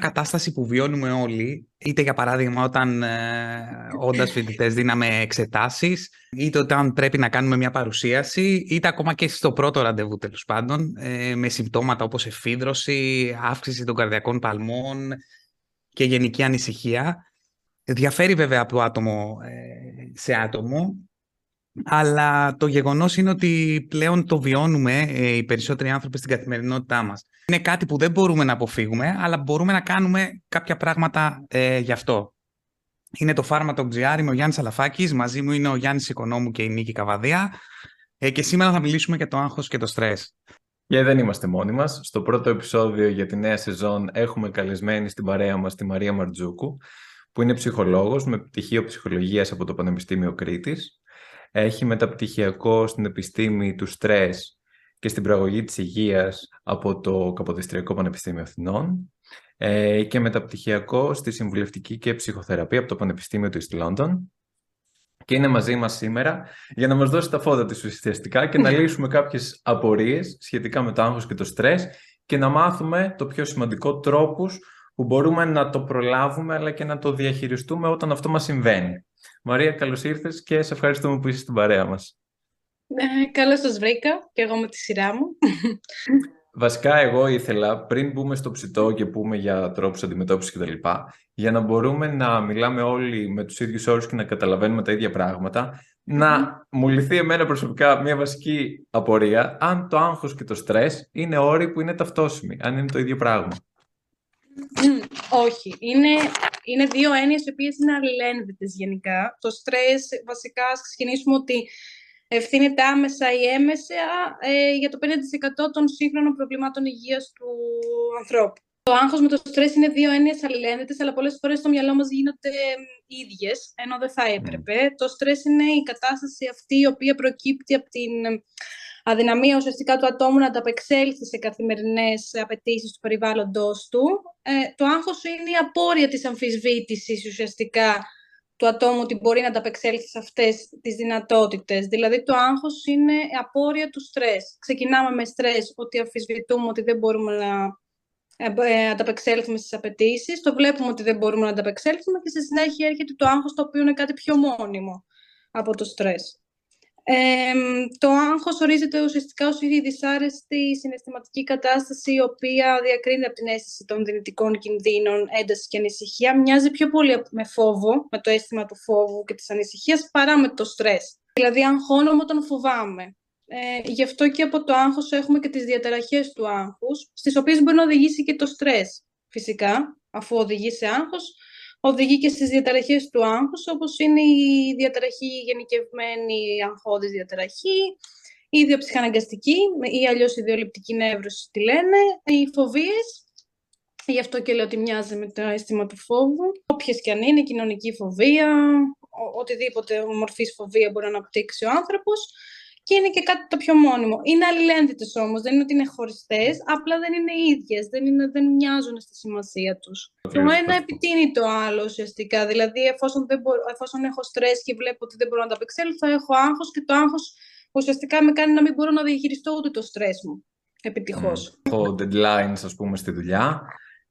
κατάσταση που βιώνουμε όλοι, είτε για παράδειγμα όταν όντας φοιτητές δίναμε εξετάσεις, είτε όταν πρέπει να κάνουμε μια παρουσίαση, είτε ακόμα και στο πρώτο ραντεβού τέλος πάντων, με συμπτώματα όπως εφίδρωση, αύξηση των καρδιακών παλμών και γενική ανησυχία. Διαφέρει βέβαια από άτομο σε άτομο, αλλά το γεγονός είναι ότι πλέον το βιώνουμε οι περισσότεροι άνθρωποι στην καθημερινότητά μας. Είναι κάτι που δεν μπορούμε να αποφύγουμε, αλλά μπορούμε να κάνουμε κάποια πράγματα γι' αυτό. Είναι το Pharma.gr, είμαι ο Γιάννης Αλαφάκης, μαζί μου είναι ο Γιάννης Οικονόμου και η Νίκη Καβαδία και σήμερα θα μιλήσουμε για το άγχος και το στρες. Και δεν είμαστε μόνοι μας. Στο πρώτο επεισόδιο για τη νέα σεζόν έχουμε καλεσμένη στην παρέα μας τη Μαρία Μαρτζούκου, που είναι ψυχολόγος με πτυχίο ψυχολογίας από το Πανεπιστήμιο Κρήτης. Έχει μεταπτυχιακό στην επιστήμη του στρες και στην προαγωγή της υγείας από το Καποδιστριακό Πανεπιστήμιο Αθηνών και μεταπτυχιακό στη συμβουλευτική και ψυχοθεραπεία από το Πανεπιστήμιο του Ιστ Λόντον. Και είναι μαζί μας σήμερα για να μας δώσει τα φώτα της ουσιαστικά και να λύσουμε κάποιες απορίες σχετικά με το άγχος και το στρες και να μάθουμε το πιο σημαντικό τρόπους που μπορούμε να το προλάβουμε αλλά και να το διαχειριστούμε όταν αυτό μας συμβαίνει. Μαρία, καλώς ήρθες και σε ευχαριστούμε που είσαι στην παρέα μας. Καλώς σας βρήκα και εγώ με τη σειρά μου. Βασικά εγώ ήθελα πριν μπούμε στο ψητό και πούμε για τρόπους αντιμετώπισης κτλ. Για να μπορούμε να μιλάμε όλοι με τους ίδιους όρους και να καταλαβαίνουμε τα ίδια πράγματα, να μου λυθεί εμένα προσωπικά μια βασική απορία αν το άγχος και το στρες είναι όροι που είναι ταυτόσιμοι, αν είναι το ίδιο πράγμα. Όχι. Είναι δύο έννοιες οι οποίες είναι αλληλένδετες γενικά. Το στρες, βασικά, ας ξεκινήσουμε ότι ευθύνεται άμεσα ή έμεσα για το 50% των σύγχρονων προβλημάτων υγείας του ανθρώπου. Το άγχος με το στρες είναι δύο έννοιες αλληλένδετες, αλλά πολλές φορές στο μυαλό μας γίνονται ίδιες, ενώ δεν θα έπρεπε. Το στρες είναι η κατάσταση αυτή η οποία προκύπτει από την αδυναμία ουσιαστικά του ατόμου να ανταπεξέλθει σε καθημερινές απαιτήσεις του περιβάλλοντος του. Το άγχος είναι η απόρρεια της αμφισβήτησης ουσιαστικά του ατόμου ότι μπορεί να ανταπεξέλθει σε αυτές τις δυνατότητες. Δηλαδή το άγχος είναι η απόρρεια του στρες. Ξεκινάμε με στρες ότι αμφισβητούμε ότι δεν μπορούμε να ανταπεξέλθουμε στις απαιτήσεις, το βλέπουμε ότι δεν μπορούμε να ανταπεξέλθουμε και στη συνέχεια έρχεται το άγχος το οποίο είναι κάτι πιο μόνιμο από το στρες. Το άγχος ορίζεται ουσιαστικά ως η δυσάρεστη συναισθηματική κατάσταση η οποία διακρίνεται από την αίσθηση των δυνητικών κινδύνων, ένταση και ανησυχία. Μοιάζει πιο πολύ με φόβο, με το αίσθημα του φόβου και της ανησυχίας παρά με το στρες. Δηλαδή αγχώνομαι όταν φοβάμαι. Γι' αυτό και από το άγχος έχουμε και τις διαταραχές του άγχους, στις οποίες μπορεί να οδηγήσει και το στρες. Φυσικά, αφού οδηγεί σε άγχος, οδηγεί και στις διαταραχές του άγχους, όπως είναι η διαταραχή γενικευμένη αγχώδης διαταραχή, η ιδιοψυχαναγκαστική ή αλλιώς ιδιοληπτική νεύρωση τη λένε, οι φοβίες, γι' αυτό και λέω ότι μοιάζει με το αίσθημα του φόβου, όποιες και αν είναι, κοινωνική φοβία, οτιδήποτε μορφής φοβία μπορεί να αναπτύξει ο άνθρωπος. Και είναι και κάτι το πιο μόνιμο. Είναι αλληλένδετες όμως, δεν είναι ότι είναι χωριστές, απλά δεν είναι ίδιες, δεν μοιάζουν στη σημασία τους. Το ένα επιτείνει το άλλο ουσιαστικά. Δηλαδή, εφόσον έχω στρες και βλέπω ότι δεν μπορώ να τα απεξέλθω, θα έχω άγχος και το άγχος ουσιαστικά με κάνει να μην μπορώ να διαχειριστώ ούτε το στρες μου. Επιτυχώς. Έχω deadlines, ας πούμε, στη δουλειά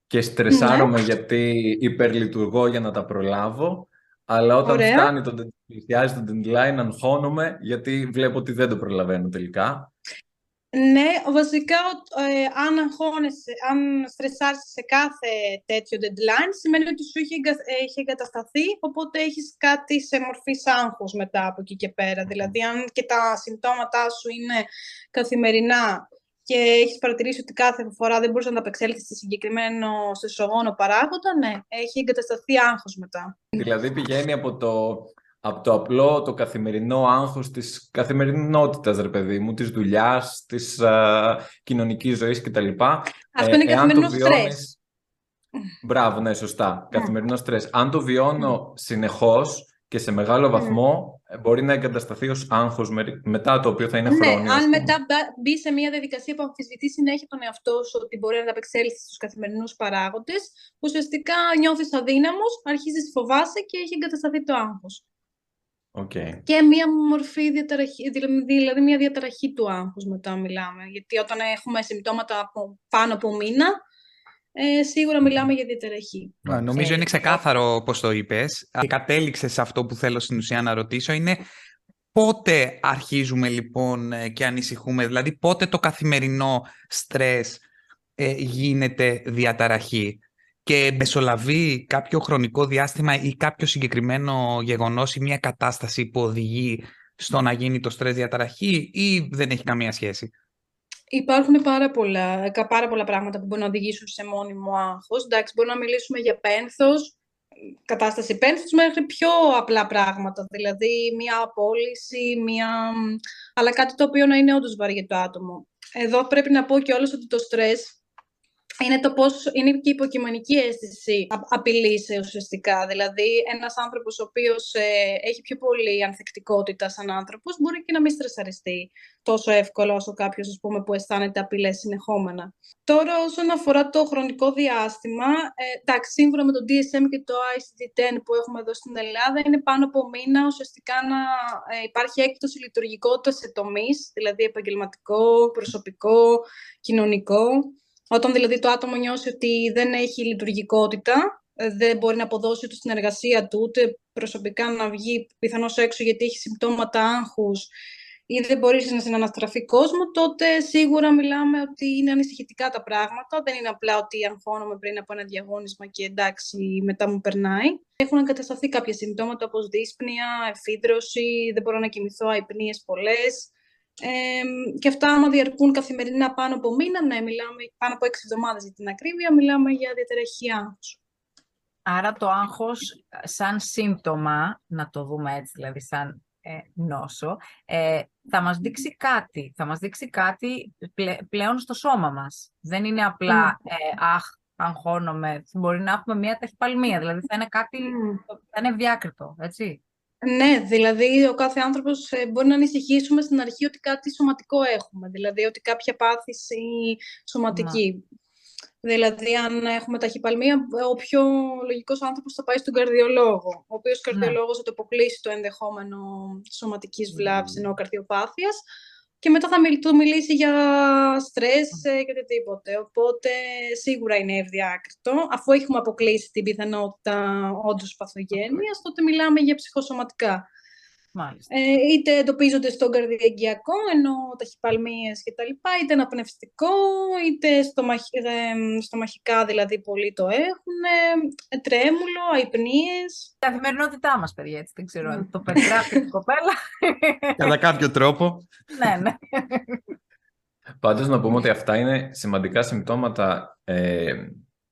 και στρεσάρομαι γιατί υπερλειτουργώ για να τα προλάβω. Αλλά όταν φτάνει το deadline, αγχώνομαι, γιατί βλέπω ότι δεν το προλαβαίνω τελικά. Ναι, βασικά, αν στρεσάρεις σε κάθε τέτοιο deadline, σημαίνει ότι σου έχει εγκατασταθεί, οπότε έχεις κάτι σε μορφή άγχους μετά από εκεί και πέρα. Δηλαδή, αν και τα συμπτώματά σου είναι καθημερινά και έχεις παρατηρήσει ότι κάθε φορά δεν μπορείς να ανταπεξέλθεις σε συγκεκριμένο στρεσογόνο παράγοντα, ναι, έχει εγκατασταθεί άγχος μετά. Δηλαδή πηγαίνει από το απλό, το καθημερινό άγχος της καθημερινότητας, ρε παιδί μου, της δουλειάς, της κοινωνικής ζωής κτλ. Αυτό είναι καθημερινό στρες. Μπράβο, ναι, σωστά. Καθημερινό στρες. Αν το βιώνω συνεχώς και σε μεγάλο βαθμό, μπορεί να εγκατασταθεί ως άγχος μετά το οποίο θα είναι χρόνιο. Ναι, αν μετά μπει σε μια διαδικασία που αμφισβητεί συνέχεια τον εαυτό σου ότι μπορεί να ανταπεξέλθει στους καθημερινούς παράγοντες, ουσιαστικά νιώθεις αδύναμος, αρχίζεις φοβάσαι και έχει εγκατασταθεί το άγχος. Okay. Και μια μορφή διαταραχή, δηλαδή μια διαταραχή του άγχους μετά μιλάμε. Γιατί όταν έχουμε συμπτώματα πάνω από μήνα, σίγουρα μιλάμε για διαταραχή. Νομίζω είναι ξεκάθαρο όπως το είπες. Κατέληξες σε αυτό που θέλω στην ουσία να ρωτήσω, είναι πότε αρχίζουμε λοιπόν και ανησυχούμε, δηλαδή πότε το καθημερινό στρες γίνεται διαταραχή και μεσολαβεί κάποιο χρονικό διάστημα ή κάποιο συγκεκριμένο γεγονός ή μια κατάσταση που οδηγεί στο να γίνει το στρες διαταραχή ή δεν έχει καμία σχέση? Υπάρχουν πάρα πολλά πράγματα που μπορούν να οδηγήσουν σε μόνιμο άγχος. Εντάξει, μπορούμε να μιλήσουμε για πένθος, κατάσταση πένθους, μέχρι πιο απλά πράγματα. Δηλαδή, μία απόλυση, αλλά κάτι το οποίο να είναι όντως βαρύ για το άτομο. Εδώ πρέπει να πω κιόλας ότι το στρες είναι το πώς είναι και η υποκειμενική αίσθηση απειλής ουσιαστικά. Δηλαδή, ένας άνθρωπος ο οποίος έχει πιο πολύ ανθεκτικότητα σαν άνθρωπος μπορεί και να μην στρεσαριστεί τόσο εύκολα όσο κάποιος, ας πούμε, που αισθάνεται απειλές συνεχόμενα. Τώρα, όσον αφορά το χρονικό διάστημα, σύμφωνα με το DSM και το ICD-10 που έχουμε εδώ στην Ελλάδα, είναι πάνω από μήνα ουσιαστικά να υπάρχει έκπτωση λειτουργικότητας σε τομείς, δηλαδή επαγγελματικό, προσωπικό, κοινωνικό. Όταν δηλαδή το άτομο νιώσει ότι δεν έχει λειτουργικότητα, δεν μπορεί να αποδώσει ούτε στην εργασία του, ούτε προσωπικά να βγει πιθανώς έξω γιατί έχει συμπτώματα άγχους ή δεν μπορεί να συναναστραφεί κόσμο, τότε σίγουρα μιλάμε ότι είναι ανησυχητικά τα πράγματα. Δεν είναι απλά ότι αγχώνομαι πριν από ένα διαγώνισμα και εντάξει, μετά μου περνάει. Έχουν εγκατασταθεί κάποια συμπτώματα όπως δύσπνοια, εφίδρωση, δεν μπορώ να κοιμηθώ, αϊπνίες πολλές. Και αυτά, άμα διαρκούν καθημερινά πάνω από μήνα, ναι, μιλάμε πάνω από 6 εβδομάδες για την ακρίβεια, μιλάμε για διαταραχή άγχους. Άρα το άγχος σαν σύμπτωμα, να το δούμε έτσι, δηλαδή σαν νόσο, θα μας δείξει κάτι, πλέον στο σώμα μας. Δεν είναι απλά αγχώνομαι, μπορεί να έχουμε μια ταχυπαλμία, δηλαδή θα είναι κάτι, θα είναι διάκριτο, έτσι. Ναι, δηλαδή ο κάθε άνθρωπος μπορεί να ανησυχήσουμε στην αρχή ότι κάτι σωματικό έχουμε, δηλαδή ότι κάποια πάθηση σωματική. Δηλαδή, αν έχουμε ταχυπαλμία, ο πιο λογικός άνθρωπος θα πάει στον καρδιολόγο, ο οποίος καρδιολόγος θα το αποκλείσει το ενδεχόμενο σωματικής βλάβης, ενώ καρδιοπάθειας, και μετά θα του μιλήσει για στρες και οτιδήποτε. Οπότε, σίγουρα είναι ευδιάκριτο. Αφού έχουμε αποκλείσει την πιθανότητα όντως παθογένειας, τότε μιλάμε για ψυχοσωματικά. Μάλιστα. Είτε εντοπίζονται στον καρδιαγγειακό, ενώ ταχυπαλμίες κτλ., είτε αναπνευστικό, είτε στομαχικά, δηλαδή πολλοί το έχουν, τρέμουλο, αϊπνίες. Τα καθημερινότητά μας, παιδιά, έτσι, δεν ξέρω, το περιγράφει η κοπέλα. Κατά κάποιο τρόπο. Ναι. Πάντως, να πούμε ότι αυτά είναι σημαντικά συμπτώματα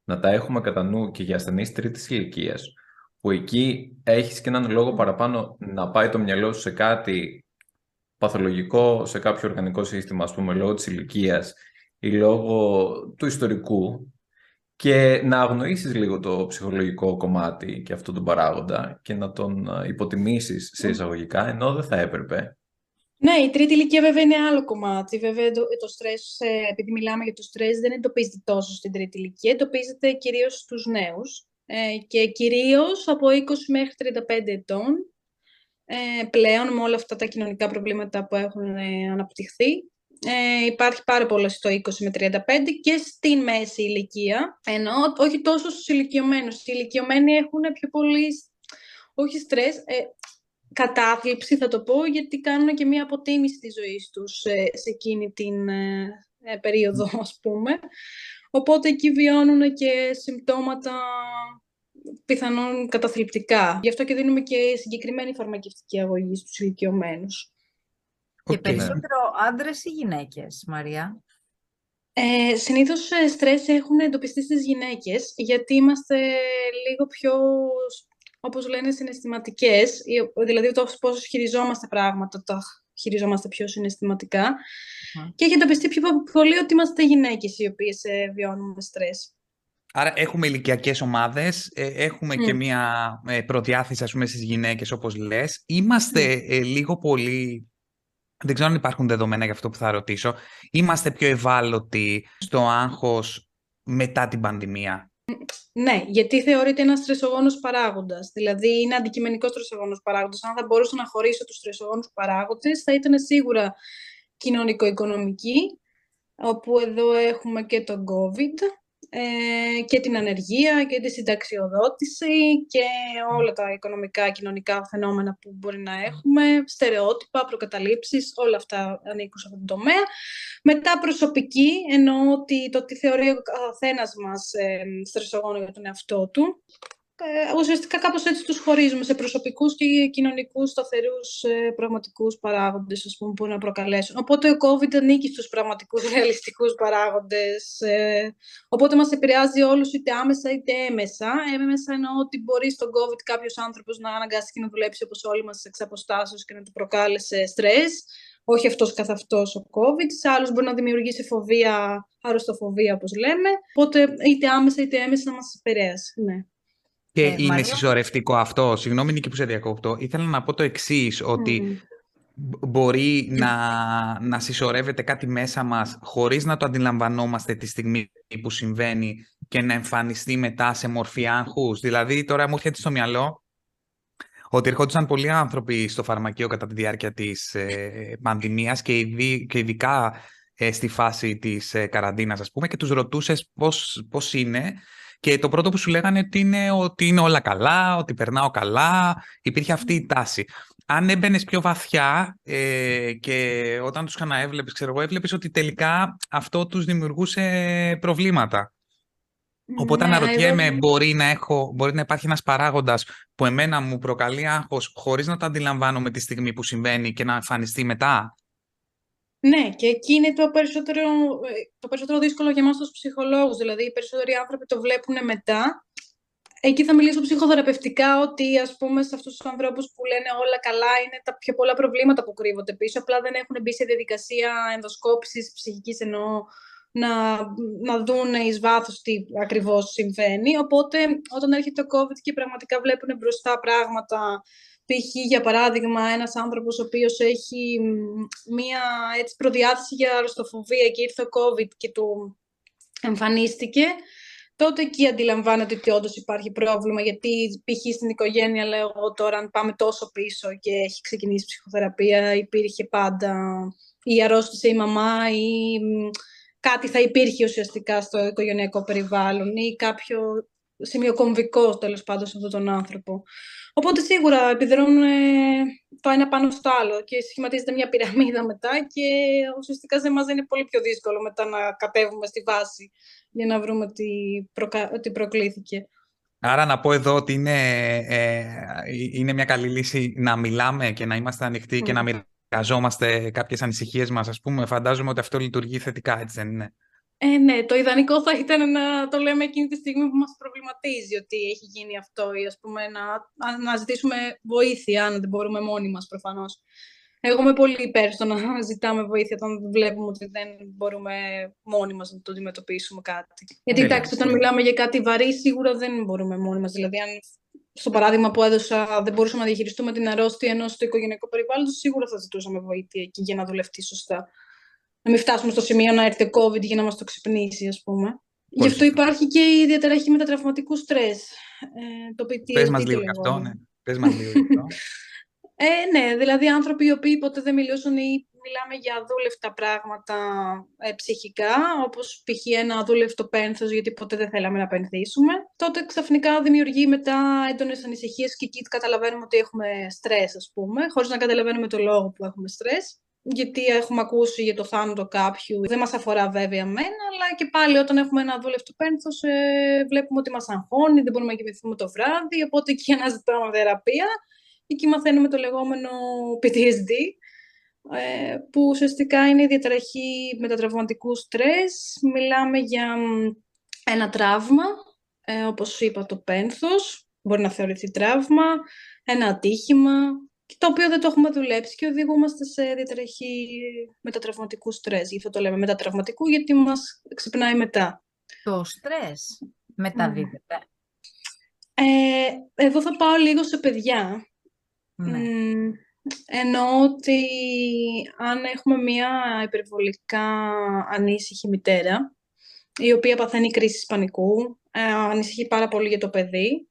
να τα έχουμε κατά νου και για ασθενείς τρίτης ηλικίας, που εκεί έχεις και έναν λόγο παραπάνω να πάει το μυαλό σου σε κάτι παθολογικό, σε κάποιο οργανικό σύστημα, ας πούμε, λόγω της ηλικίας ή λόγω του ιστορικού, και να αγνοήσεις λίγο το ψυχολογικό κομμάτι και αυτόν τον παράγοντα και να τον υποτιμήσεις σε εισαγωγικά, ενώ δεν θα έπρεπε. Ναι, η τρίτη ηλικία βέβαια είναι άλλο κομμάτι. Βέβαια, το στρες, επειδή μιλάμε για το στρες, δεν εντοπίζεται τόσο στην τρίτη ηλικία, εντοπίζεται κυρίως στους νέους. Και κυρίως από 20 μέχρι 35 ετών, πλέον με όλα αυτά τα κοινωνικά προβλήματα που έχουν αναπτυχθεί. Υπάρχει πάρα πολλά στο 20 με 35 και στην μέση ηλικία, ενώ όχι τόσο στους ηλικιωμένους. Οι ηλικιωμένοι έχουν πιο πολύ, όχι στρες, κατάθλιψη θα το πω, γιατί κάνουν και μία αποτίμηση της ζωής τους σε εκείνη την περίοδο, ας πούμε. Οπότε εκεί βιώνουν και συμπτώματα πιθανόν καταθλιπτικά. Γι' αυτό και δίνουμε και συγκεκριμένη φαρμακευτική αγωγή στους ηλικιωμένους. Okay. Και περισσότερο άντρες ή γυναίκες, Μαρία? Συνήθως στρες έχουν εντοπιστεί στις γυναίκες, γιατί είμαστε λίγο πιο, όπως λένε, συναισθηματικές. Δηλαδή το πόσο χειριζόμαστε πράγματα, χειριζόμαστε πιο συναισθηματικά. Και έχει εντοπιστεί πιο πολύ ότι είμαστε γυναίκες οι οποίες βιώνουμε στρες. Άρα έχουμε ηλικιακές ομάδες, έχουμε και μία προδιάθεση, ας πούμε, στις γυναίκες, όπως λες. Είμαστε λίγο πολύ, δεν ξέρω αν υπάρχουν δεδομένα για αυτό που θα ρωτήσω, είμαστε πιο ευάλωτοι στο άγχος μετά την πανδημία? Ναι, γιατί θεωρείται ένας στρεσογόνος παράγοντας. Δηλαδή, είναι αντικειμενικός στρεσογόνος παράγοντας. Αν θα μπορούσα να χωρίσω τους στρεσογόνους παράγοντες, θα ήταν σίγουρα κοινωνικο-οικονομική, όπου εδώ έχουμε και το COVID, και την ανεργία και τη συνταξιοδότηση και όλα τα οικονομικά, κοινωνικά φαινόμενα που μπορεί να έχουμε, στερεότυπα, προκαταλήψεις, όλα αυτά ανήκουν σε αυτόν τον τομέα. Μετά προσωπική, εννοώ ότι το τι θεωρεί ο καθένας μας στρεσογόνο για τον εαυτό του. Ουσιαστικά κάπως έτσι τους χωρίζουμε σε προσωπικούς και κοινωνικούς σταθερούς πραγματικούς παράγοντες, ας πούμε, που να προκαλέσουν. Οπότε ο COVID ανήκει στους πραγματικούς ρεαλιστικούς παράγοντες. Οπότε μας επηρεάζει όλους είτε άμεσα είτε έμεσα. Έμεσα εννοώ ότι μπορεί στον COVID κάποιος άνθρωπος να αναγκάσει και να δουλέψει όπως όλοι μας εξ αποστάσεως και να του προκάλεσε στρες. Όχι αυτός καθ' αυτός ο COVID. Σε άλλους μπορεί να δημιουργήσει φοβία, αρρωστοφοβία όπως λέμε. Οπότε είτε άμεσα είτε έμεσα μας επηρέασε. Ναι. Και είναι Μαρία, συσσωρευτικό αυτό. Συγγνώμη, Νίκη, που σε διακόπτω. Ήθελα να πω το εξής, ότι μπορεί να συσσωρεύεται κάτι μέσα μας χωρίς να το αντιλαμβανόμαστε τη στιγμή που συμβαίνει και να εμφανιστεί μετά σε μορφή άγχους. Δηλαδή, τώρα μου έρχεται στο μυαλό ότι ερχόντουσαν πολλοί άνθρωποι στο φαρμακείο κατά τη διάρκεια της πανδημίας και ειδικά στη φάση της καραντίνας, ας πούμε, και τους ρωτούσες πώς είναι. Και το πρώτο που σου λέγανε ότι είναι όλα καλά, ότι περνάω καλά. Υπήρχε αυτή η τάση. Αν έμπαινες πιο βαθιά και όταν τους ξαναέβλεπες, έβλεπες ότι τελικά αυτό τους δημιουργούσε προβλήματα. Οπότε αναρωτιέμαι, μπορεί να υπάρχει ένας παράγοντας που εμένα μου προκαλεί άγχος χωρίς να το αντιλαμβάνομαι τη στιγμή που συμβαίνει και να εμφανιστεί μετά. Ναι, και εκεί είναι το περισσότερο δύσκολο για εμάς τους ψυχολόγους. Δηλαδή, οι περισσότεροι άνθρωποι το βλέπουν μετά. Εκεί θα μιλήσω ψυχοθεραπευτικά ότι, ας πούμε, σε αυτούς τους ανθρώπους που λένε όλα καλά είναι τα πιο πολλά προβλήματα που κρύβονται πίσω. Απλά δεν έχουν μπει σε διαδικασία ενδοσκόπησης ψυχικής, εννοώ να δουν εις βάθος τι ακριβώς συμβαίνει. Οπότε, όταν έρχεται το COVID και πραγματικά βλέπουν μπροστά πράγματα. Π.χ. για παράδειγμα, ένας άνθρωπος ο οποίος έχει μία προδιάθεση για αρρωστοφοβία και ήρθε ο COVID και του εμφανίστηκε, τότε εκεί αντιλαμβάνεται ότι όντως υπάρχει πρόβλημα, γιατί π.χ. στην οικογένεια, λέω εγώ τώρα, αν πάμε τόσο πίσω και έχει ξεκινήσει ψυχοθεραπεία, υπήρχε πάντα ή αρρώστησε η μαμά ή κάτι θα υπήρχε ουσιαστικά στο οικογενειακό περιβάλλον ή κάποιο σημειοκομβικό, τέλος πάντων, σε αυτόν τον άνθρωπο. Οπότε σίγουρα επιδρούν το ένα πάνω στο άλλο και σχηματίζεται μια πυραμίδα μετά και ουσιαστικά σε εμάς είναι πολύ πιο δύσκολο μετά να κατέβουμε στη βάση για να βρούμε τι προκλήθηκε. Άρα να πω εδώ ότι είναι μια καλή λύση να μιλάμε και να είμαστε ανοιχτοί και να μοιραζόμαστε κάποιες ανησυχίες μας, ας πούμε. Φαντάζομαι ότι αυτό λειτουργεί θετικά, έτσι δεν είναι? Ναι, το ιδανικό θα ήταν να το λέμε εκείνη τη στιγμή που μας προβληματίζει ότι έχει γίνει αυτό ή, ας πούμε, να ζητήσουμε βοήθεια, αν δεν μπορούμε μόνοι μας προφανώς. Εγώ είμαι πολύ υπέρ στο να ζητάμε βοήθεια όταν βλέπουμε ότι δεν μπορούμε μόνοι μας να το αντιμετωπίσουμε κάτι. Γιατί, εντάξει, όταν μιλάμε για κάτι βαρύ, σίγουρα δεν μπορούμε μόνοι μας. Δηλαδή, αν στο παράδειγμα που έδωσα δεν μπορούσαμε να διαχειριστούμε την αρρώστια ενός στο οικογενειακό περιβάλλον, σίγουρα θα ζητούσαμε βοήθεια εκεί για να δουλευτεί σωστά. Να μην φτάσουμε στο σημείο να έρθει COVID για να μας το ξυπνήσει, ας πούμε. Γι' αυτό υπάρχει και η διαταραχή μετατραυματικού στρες. Το PT. Πες μας λίγο γι' αυτό, ναι. Ναι, δηλαδή άνθρωποι οι οποίοι ποτέ δεν μιλούσαν ή μιλάμε για αδούλευτα πράγματα ψυχικά, όπως π.χ. ένα αδούλευτο πένθος, γιατί ποτέ δεν θέλαμε να πενθήσουμε. Τότε ξαφνικά δημιουργεί μετά έντονες ανησυχίες και εκεί καταλαβαίνουμε ότι έχουμε στρες, ας πούμε, χωρίς να καταλαβαίνουμε το λόγο που έχουμε στρες. Γιατί έχουμε ακούσει για το θάνατο κάποιου, δεν μας αφορά βέβαια εμένα, αλλά και πάλι όταν έχουμε ένα δούλευτο πένθος, βλέπουμε ότι μας αγχώνει, δεν μπορούμε να κοιμηθούμε το βράδυ, οπότε εκεί αναζητάμε θεραπεία. Εκεί μαθαίνουμε το λεγόμενο PTSD, που ουσιαστικά είναι η διαταραχή μετατραυματικού στρες. Μιλάμε για ένα τραύμα, όπως είπα το πένθος, μπορεί να θεωρηθεί τραύμα, ένα ατύχημα, το οποίο δεν το έχουμε δουλέψει και οδηγούμαστε σε διαταραχή μετατραυματικού στρες. Γι' αυτό το λέμε μετατραυματικού, γιατί μας ξυπνάει μετά. Το στρες μεταδίδεται. Εδώ θα πάω λίγο σε παιδιά. Ναι. Εννοώ ότι αν έχουμε μια υπερβολικά ανήσυχη μητέρα, η οποία παθαίνει κρίσεις πανικού, ανησυχεί πάρα πολύ για το παιδί,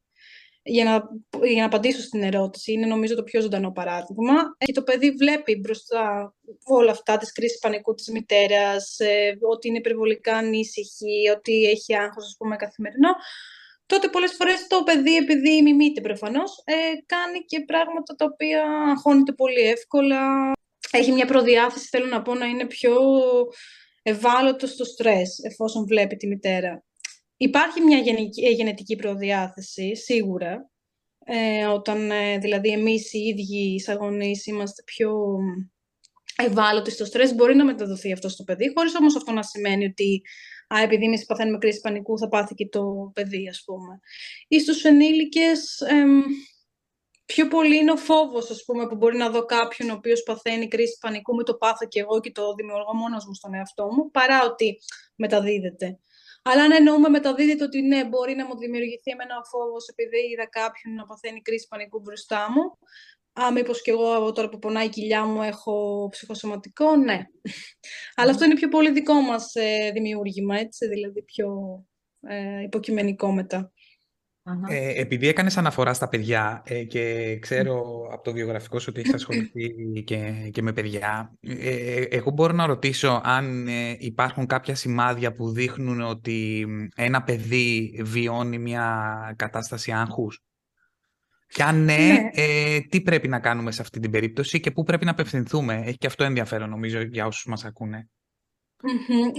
για να απαντήσω στην ερώτηση, είναι νομίζω το πιο ζωντανό παράδειγμα. Και το παιδί βλέπει μπροστά όλα αυτά, τις κρίσεις πανικού της μητέρας, ότι είναι υπερβολικά ανήσυχη, ότι έχει άγχος, ας πούμε, καθημερινό. Τότε πολλές φορές το παιδί, επειδή μιμείται προφανώς, κάνει και πράγματα τα οποία αγχώνεται πολύ εύκολα. Έχει μια προδιάθεση, θέλω να πω, να είναι πιο ευάλωτο στο στρες, εφόσον βλέπει τη μητέρα. Υπάρχει μια γενετική προδιάθεση, σίγουρα, όταν δηλαδή εμείς οι ίδιοι οι αγωνείς είμαστε πιο ευάλωτοι στο στρες, μπορεί να μεταδοθεί αυτό στο παιδί, χωρίς όμως αυτό να σημαίνει ότι επειδή εμείς παθαίνουμε κρίση πανικού θα πάθει και το παιδί, ας πούμε. Ή στους ενήλικες, πιο πολύ είναι ο φόβος, ας πούμε, που μπορεί να δω κάποιον ο οποίος παθαίνει κρίση πανικού, με το πάθω και εγώ και το δημιουργώ μόνος μου στον εαυτό μου, παρά ότι μεταδίδεται. Αλλά αν εννοούμε μεταδίδεται ότι ναι, μπορεί να μου δημιουργηθεί εμένα ο φόβος επειδή είδα κάποιον να παθαίνει κρίση πανικού μπροστά μου. Μήπως και εγώ τώρα που πονάει η κοιλιά μου έχω ψυχοσωματικό, ναι. Αλλά αυτό είναι πιο πολύ δικό μας δημιούργημα, έτσι, δηλαδή πιο υποκειμενικό μετά. Επειδή έκανες αναφορά στα παιδιά και ξέρω από το βιογραφικό σου ότι έχεις ασχοληθεί και με παιδιά, εγώ μπορώ να ρωτήσω αν υπάρχουν κάποια σημάδια που δείχνουν ότι ένα παιδί βιώνει μια κατάσταση άγχους. Και αν ναι, τι πρέπει να κάνουμε σε αυτή την περίπτωση και πού πρέπει να απευθυνθούμε. Έχει και αυτό ενδιαφέρον, νομίζω, για όσους μας ακούνε.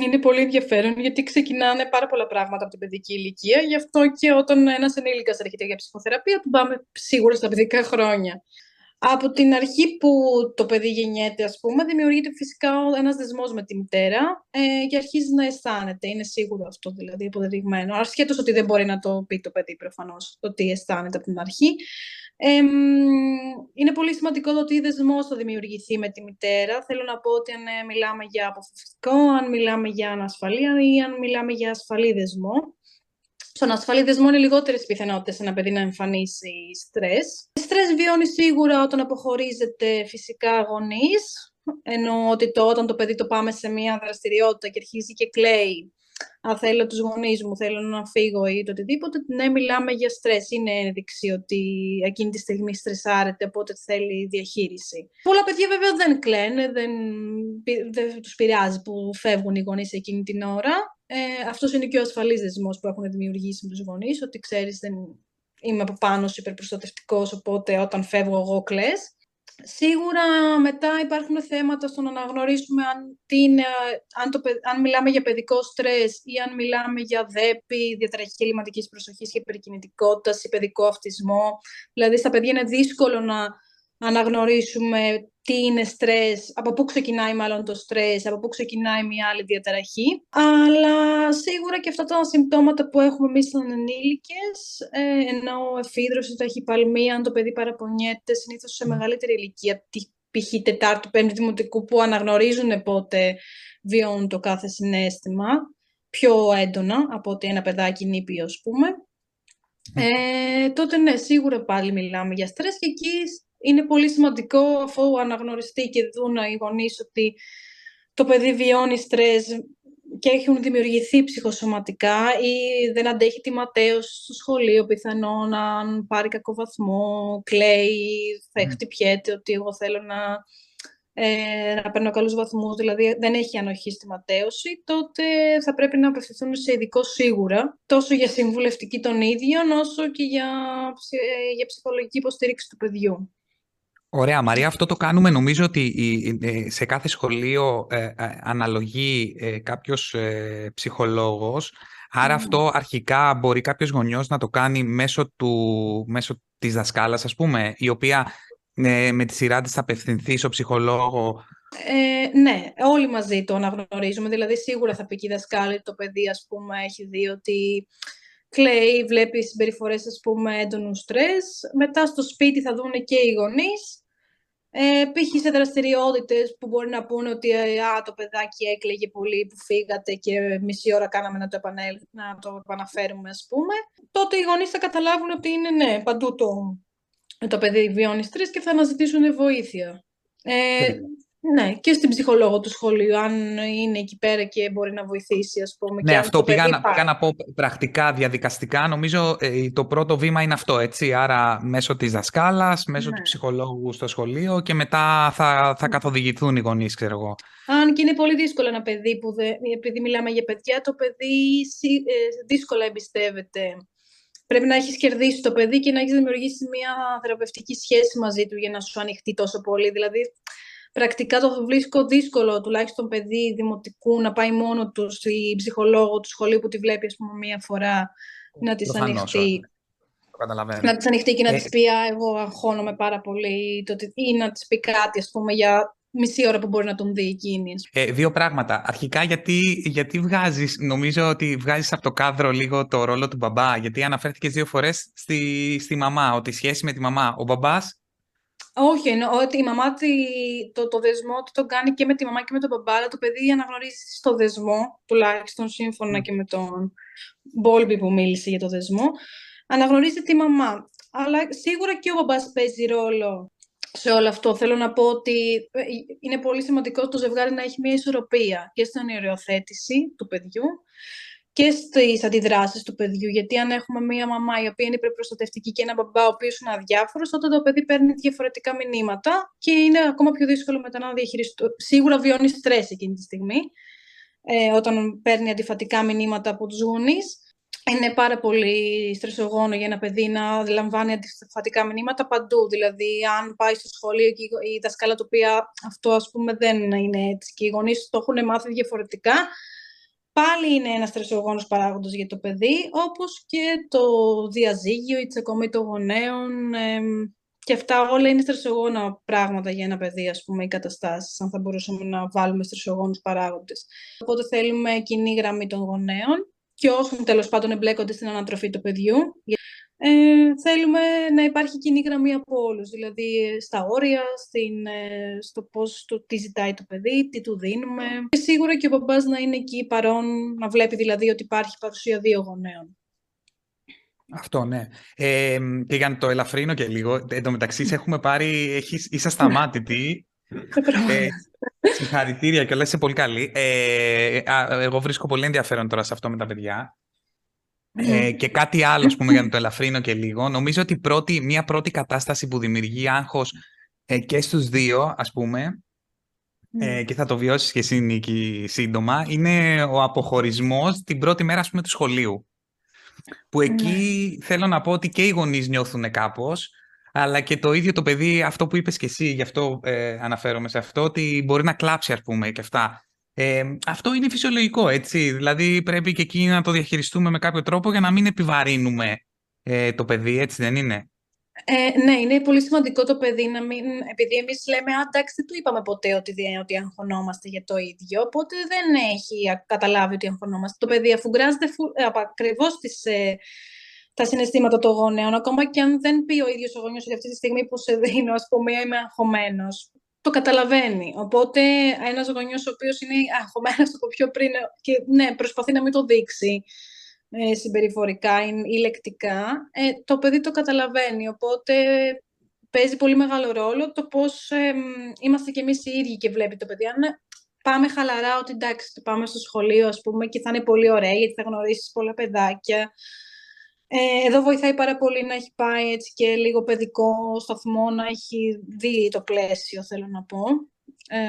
Είναι πολύ ενδιαφέρον, γιατί ξεκινάνε πάρα πολλά πράγματα από την παιδική ηλικία. Γι' αυτό και όταν ένας ενήλικας έρχεται για ψυχοθεραπεία, του πάμε σίγουρα στα παιδικά χρόνια. Από την αρχή που το παιδί γεννιέται, ας πούμε, δημιουργείται φυσικά ένας δεσμός με τη μητέρα και αρχίζει να αισθάνεται. Είναι σίγουρο αυτό, δηλαδή, υποδεδειγμένο. Ασχέτως ότι δεν μπορεί να το πει το παιδί, προφανώς, το τι αισθάνεται από την αρχή. Είναι πολύ σημαντικό το τι δεσμός θα δημιουργηθεί με τη μητέρα. Θέλω να πω ότι αν μιλάμε για αποφασιστικό, αν μιλάμε για ανασφαλία ή αν μιλάμε για ασφαλή δεσμό. Στον ασφαλή δεσμό είναι λιγότερες πιθανότητες ένα παιδί να εμφανίσει στρες. Στρες βιώνει σίγουρα όταν αποχωρίζεται φυσικά γονείς, ενώ ότι όταν το παιδί το πάμε σε μια δραστηριότητα και αρχίζει και κλαίει, αν θέλω τους γονείς μου, θέλω να φύγω ή το οτιδήποτε, ναι, μιλάμε για στρες. Είναι ένδειξη ότι εκείνη τη στιγμή στρεσάρεται, οπότε θέλει διαχείριση. Πολλά παιδιά βέβαια δεν κλαίνε, δεν τους πειράζει που φεύγουν οι γονείς εκείνη την ώρα. Αυτός είναι και ο ασφαλής δεσμός που έχουν δημιουργήσει με τους γονείς, ότι ξέρεις, δεν είμαι από πάνω σου υπερπροστατευτικός, οπότε όταν φεύγω εγώ κλαις. Σίγουρα μετά υπάρχουν θέματα στο να αναγνωρίσουμε αν μιλάμε για παιδικό στρες ή αν μιλάμε για δέπη, διαταραχή ελλειμματικής προσοχής και υπερκινητικότητας ή παιδικό αυτισμό. Δηλαδή στα παιδιά είναι δύσκολο να αναγνωρίσουμε τι είναι στρες, από πού ξεκινάει μάλλον το στρες, από πού ξεκινάει μια άλλη διαταραχή. Αλλά σίγουρα και αυτά τα συμπτώματα που έχουμε εμείς σαν ενήλικες, ενώ εφίδρωση, ταχυπαλμία, αν το παιδί παραπονιέται, συνήθως σε μεγαλύτερη ηλικία, π.χ. Τετάρτου, Πέμπτη Δημοτικού, που αναγνωρίζουν πότε βιώνουν το κάθε συναίσθημα πιο έντονα από ότι ένα παιδάκι νήπιο, ας πούμε. Τότε ναι, σίγουρα πάλι μιλάμε για στρες και εκεί είναι πολύ σημαντικό, αφού αναγνωριστεί και δουν οι γονείς ότι το παιδί βιώνει στρες και έχουν δημιουργηθεί ψυχοσωματικά ή δεν αντέχει τη ματέωση στο σχολείο, πιθανόν αν πάρει κακό βαθμό, κλαίει, θα χτυπιέται ότι εγώ θέλω να παίρνω καλούς βαθμούς, δηλαδή δεν έχει ανοχή στη ματέωση, τότε θα πρέπει να απευθυνθούν σε ειδικό σίγουρα, τόσο για συμβουλευτική των ίδιων, όσο και για ψυχολογική υποστήριξη του παιδιού. Ωραία, Μαρία, αυτό το κάνουμε. Νομίζω ότι σε κάθε σχολείο αναλογεί κάποιος ψυχολόγος. Άρα αυτό αρχικά μπορεί κάποιος γονιός να το κάνει μέσω της δασκάλας, ας πούμε, η οποία με τη σειρά της θα απευθυνθεί στο ψυχολόγο. Ναι, όλοι μαζί το αναγνωρίζουμε. Δηλαδή σίγουρα θα πει και η δασκάλη, το παιδί, ας πούμε, έχει δει ότι κλαίει, βλέπει συμπεριφορές, ας πούμε, έντονου στρες. Μετά στο σπίτι θα δουν και οι γονείς. Π.χ. σε δραστηριότητες που μπορεί να πούνε ότι το παιδάκι έκλαιγε πολύ που φύγατε και μισή ώρα κάναμε να το επαναφέρουμε, ας πούμε. Τότε οι γονείς θα καταλάβουν ότι είναι, ναι, παντού το παιδί βιώνει στρες και θα αναζητήσουν βοήθεια. Ναι, και στην ψυχολόγο του σχολείου, αν είναι εκεί πέρα και μπορεί να βοηθήσει, ας πούμε. Ναι, και αυτό πήγα να πω πρακτικά, διαδικαστικά. Νομίζω το πρώτο βήμα είναι αυτό, έτσι. Άρα μέσω της δασκάλας, μέσω του ψυχολόγου στο σχολείο και μετά θα καθοδηγηθούν οι γονείς, ξέρω εγώ. Αν και είναι πολύ δύσκολο ένα παιδί, επειδή μιλάμε για παιδιά, το παιδί δύσκολα εμπιστεύεται. Πρέπει να έχεις κερδίσει το παιδί και να έχεις δημιουργήσει μια θεραπευτική σχέση μαζί του για να σου ανοιχτεί τόσο πολύ. Δηλαδή, πρακτικά το βρίσκω δύσκολο, τουλάχιστον παιδί δημοτικού, να πάει μόνο του στη ψυχολόγο του σχολείου που τη βλέπει, ας πούμε, μία φορά, να της ανοιχτεί. Να της ανοιχτεί και να της πει, εγώ αγχώνομαι πάρα πολύ, ή να της πει κάτι, ας πούμε, για μισή ώρα που μπορεί να τον δει εκείνη. Δύο πράγματα. Αρχικά, γιατί βγάζεις, νομίζω ότι βγάζεις από το κάδρο λίγο το ρόλο του μπαμπά, γιατί αναφέρθηκες δύο φορές στη μαμά, ότι η σχέση με τη μαμά, ο μπαμπάς. Όχι, εννοώ ότι η μαμά το δεσμό του τον κάνει και με τη μαμά και με τον μπαμπά, αλλά το παιδί αναγνωρίζει στο δεσμό, τουλάχιστον σύμφωνα και με τον Μπόλμπι που μίλησε για το δεσμό, αναγνωρίζει τη μαμά. Αλλά σίγουρα και ο μπαμπάς παίζει ρόλο σε όλο αυτό. Θέλω να πω ότι είναι πολύ σημαντικό το ζευγάρι να έχει μια ισορροπία και στην οριοθέτηση του παιδιού και στις αντιδράσεις του παιδιού. Γιατί αν έχουμε μία μαμά η οποία είναι υπερπροστατευτική και ένα μπαμπά ο οποίος είναι αδιάφορος, τότε το παιδί παίρνει διαφορετικά μηνύματα και είναι ακόμα πιο δύσκολο μετά να διαχειριστεί. Σίγουρα βιώνει στρες εκείνη τη στιγμή, όταν παίρνει αντιφατικά μηνύματα από τους γονείς. Είναι πάρα πολύ στρεσογόνο για ένα παιδί να λαμβάνει αντιφατικά μηνύματα παντού. Δηλαδή, αν πάει στο σχολείο και η δασκάλα του πει αυτό, ας πούμε, δεν είναι έτσι και οι γονείς το έχουν μάθει διαφορετικά, πάλι είναι ένας στρεσογόνος παράγοντας για το παιδί, όπως και το διαζύγιο, η τσακωμή των γονέων. Και αυτά όλα είναι στρεσογόνα πράγματα για ένα παιδί, ας πούμε, οι καταστάσεις, αν θα μπορούσαμε να βάλουμε στρεσογόνους παράγοντες. Οπότε θέλουμε κοινή γραμμή των γονέων και όσων τέλος πάντων εμπλέκονται στην ανατροφή του παιδιού. Θέλουμε να υπάρχει κοινή γραμμή από όλους, δηλαδή στα όρια, στο πώς, τι ζητάει το παιδί, τι του δίνουμε. Και σίγουρα και ο μπαμπάς να είναι εκεί παρόν, να βλέπει δηλαδή ότι υπάρχει παρουσία δύο γονέων. Αυτό, ναι. Και για να το ελαφρύνω και λίγο, εν τω μεταξύ είσαι ασταμάτητη. Συγχαρητήρια και όλα, είσαι πολύ καλή. Εγώ βρίσκω πολύ ενδιαφέρον τώρα σε αυτό με τα παιδιά. Και κάτι άλλο, πούμε, για να το ελαφρύνω και λίγο. Νομίζω ότι μια πρώτη κατάσταση που δημιουργεί άγχος και στους δύο, ας πούμε, και θα το βιώσεις και εσύ, Νίκη, σύντομα, είναι ο αποχωρισμός την πρώτη μέρα, ας πούμε, του σχολείου. Που εκεί θέλω να πω ότι και οι γονείς νιώθουν κάπως, αλλά και το ίδιο το παιδί, αυτό που είπες και εσύ, γι' αυτό αναφέρομαι σε αυτό, ότι μπορεί να κλάψει, ας πούμε, και αυτά. Αυτό είναι φυσιολογικό, έτσι. Δηλαδή πρέπει και εκεί να το διαχειριστούμε με κάποιο τρόπο για να μην επιβαρύνουμε το παιδί, έτσι δεν είναι? Ναι, είναι πολύ σημαντικό το παιδί να μην. Επειδή εμείς λέμε, εντάξει, δεν του είπαμε ποτέ ότι αγχωνόμαστε για το ίδιο, οπότε δεν έχει καταλάβει ότι αγχωνόμαστε. Το παιδί αφουγκράζεται ακριβώς τα συναισθήματα των γονέων, ακόμα και αν δεν πει ο ίδιος ο γονιός ότι αυτή τη στιγμή που σε δίνω, ας πούμε, είμαι αγχωμένος. Το καταλαβαίνει. Οπότε ένας γονιός ο οποίος είναι αγχωμένος από πιο πριν και ναι, προσπαθεί να μην το δείξει συμπεριφορικά ή λεκτικά, το παιδί το καταλαβαίνει. Οπότε παίζει πολύ μεγάλο ρόλο το πώς είμαστε κι εμείς οι ίδιοι και βλέπει το παιδί. Αν πάμε χαλαρά ότι εντάξει, πάμε στο σχολείο, ας πούμε, και θα είναι πολύ ωραία γιατί θα γνωρίσεις πολλά παιδάκια. Εδώ βοηθάει πάρα πολύ να έχει πάει έτσι και λίγο παιδικό σταθμό, να έχει δει το πλαίσιο, θέλω να πω.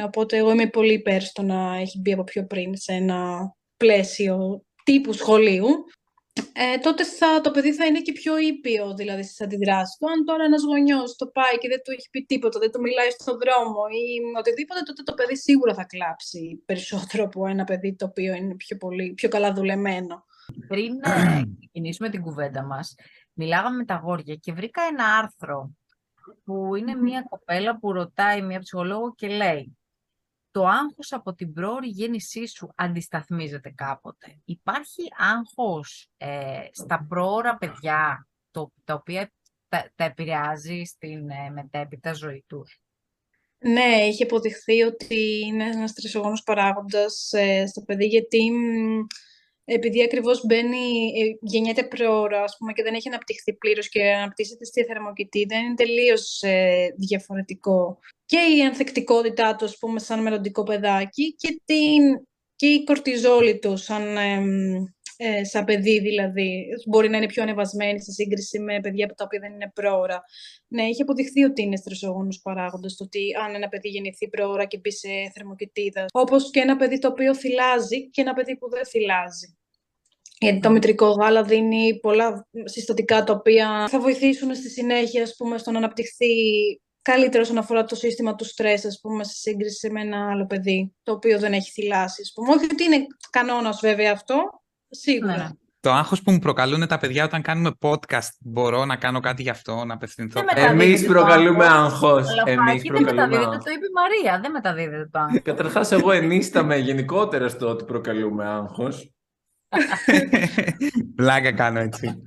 Οπότε εγώ είμαι πολύ υπέρ στο να έχει μπει από πιο πριν σε ένα πλαίσιο τύπου σχολείου. Τότε το παιδί θα είναι και πιο ήπιο, δηλαδή, στις αντιδράσεις του. Αν τώρα ένας γονιός το πάει και δεν του έχει πει τίποτα, δεν του μιλάει στον δρόμο ή οτιδήποτε, τότε το παιδί σίγουρα θα κλάψει περισσότερο από ένα παιδί το οποίο είναι πιο καλά δουλεμένο. Πριν ξεκινήσουμε την κουβέντα μας, μιλάγαμε με τα αγόρια και βρήκα ένα άρθρο που είναι μια κοπέλα που ρωτάει μια ψυχολόγο και λέει: το άγχος από την πρόωρη γέννησή σου αντισταθμίζεται κάποτε? Υπάρχει άγχος στα πρόωρα παιδιά, τα οποία τα επηρεάζει στην μετέπειτα ζωή του? Ναι, έχει αποδειχθεί ότι είναι ένας στρεσογόνος παράγοντας στο παιδί, γιατί επειδή ακριβώς γεννιέται πρόωρα, ας πούμε, και δεν έχει αναπτυχθεί πλήρως και αναπτύσσεται στη θερμοκοιτίδα, είναι τελείως διαφορετικό. Και η ανθεκτικότητά του, ας πούμε, σαν μελλοντικό παιδάκι και η κορτιζόλη του σαν παιδί, δηλαδή. Μπορεί να είναι πιο ανεβασμένη σε σύγκριση με παιδιά από τα οποία δεν είναι πρόωρα. Ναι, έχει αποδειχθεί ότι είναι στρεσογόνος παράγοντας το ότι αν ένα παιδί γεννηθεί πρόωρα και μπει σε θερμοκοιτίδα. Όπως και ένα παιδί το οποίο θυλάζει και ένα παιδί που δεν θυλάζει. Γιατί το μητρικό γάλα δίνει πολλά συστατικά τα οποία θα βοηθήσουν στη συνέχεια, ας πούμε, στο να αναπτυχθεί καλύτερα όσον αφορά το σύστημα του στρες, ας πούμε, σε σύγκριση με ένα άλλο παιδί το οποίο δεν έχει θυλάσει. Ας πούμε. Όχι ότι είναι κανόνας βέβαια αυτό. Σίγουρα. Ναι. Το άγχος που μου προκαλούν τα παιδιά όταν κάνουμε podcast, μπορώ να κάνω κάτι γι' αυτό, να απευθυνθώ. Εμείς προκαλούμε άγχος. Εμείς προκαλούμε άγχος. Δεν μεταδίδεται, το είπε η Μαρία. Δεν μεταδίδεται το άγχος. Καταρχάς, εγώ ενίσταμαι γενικότερα στο ότι προκαλούμε άγχος. Πλάκα κάνω έτσι.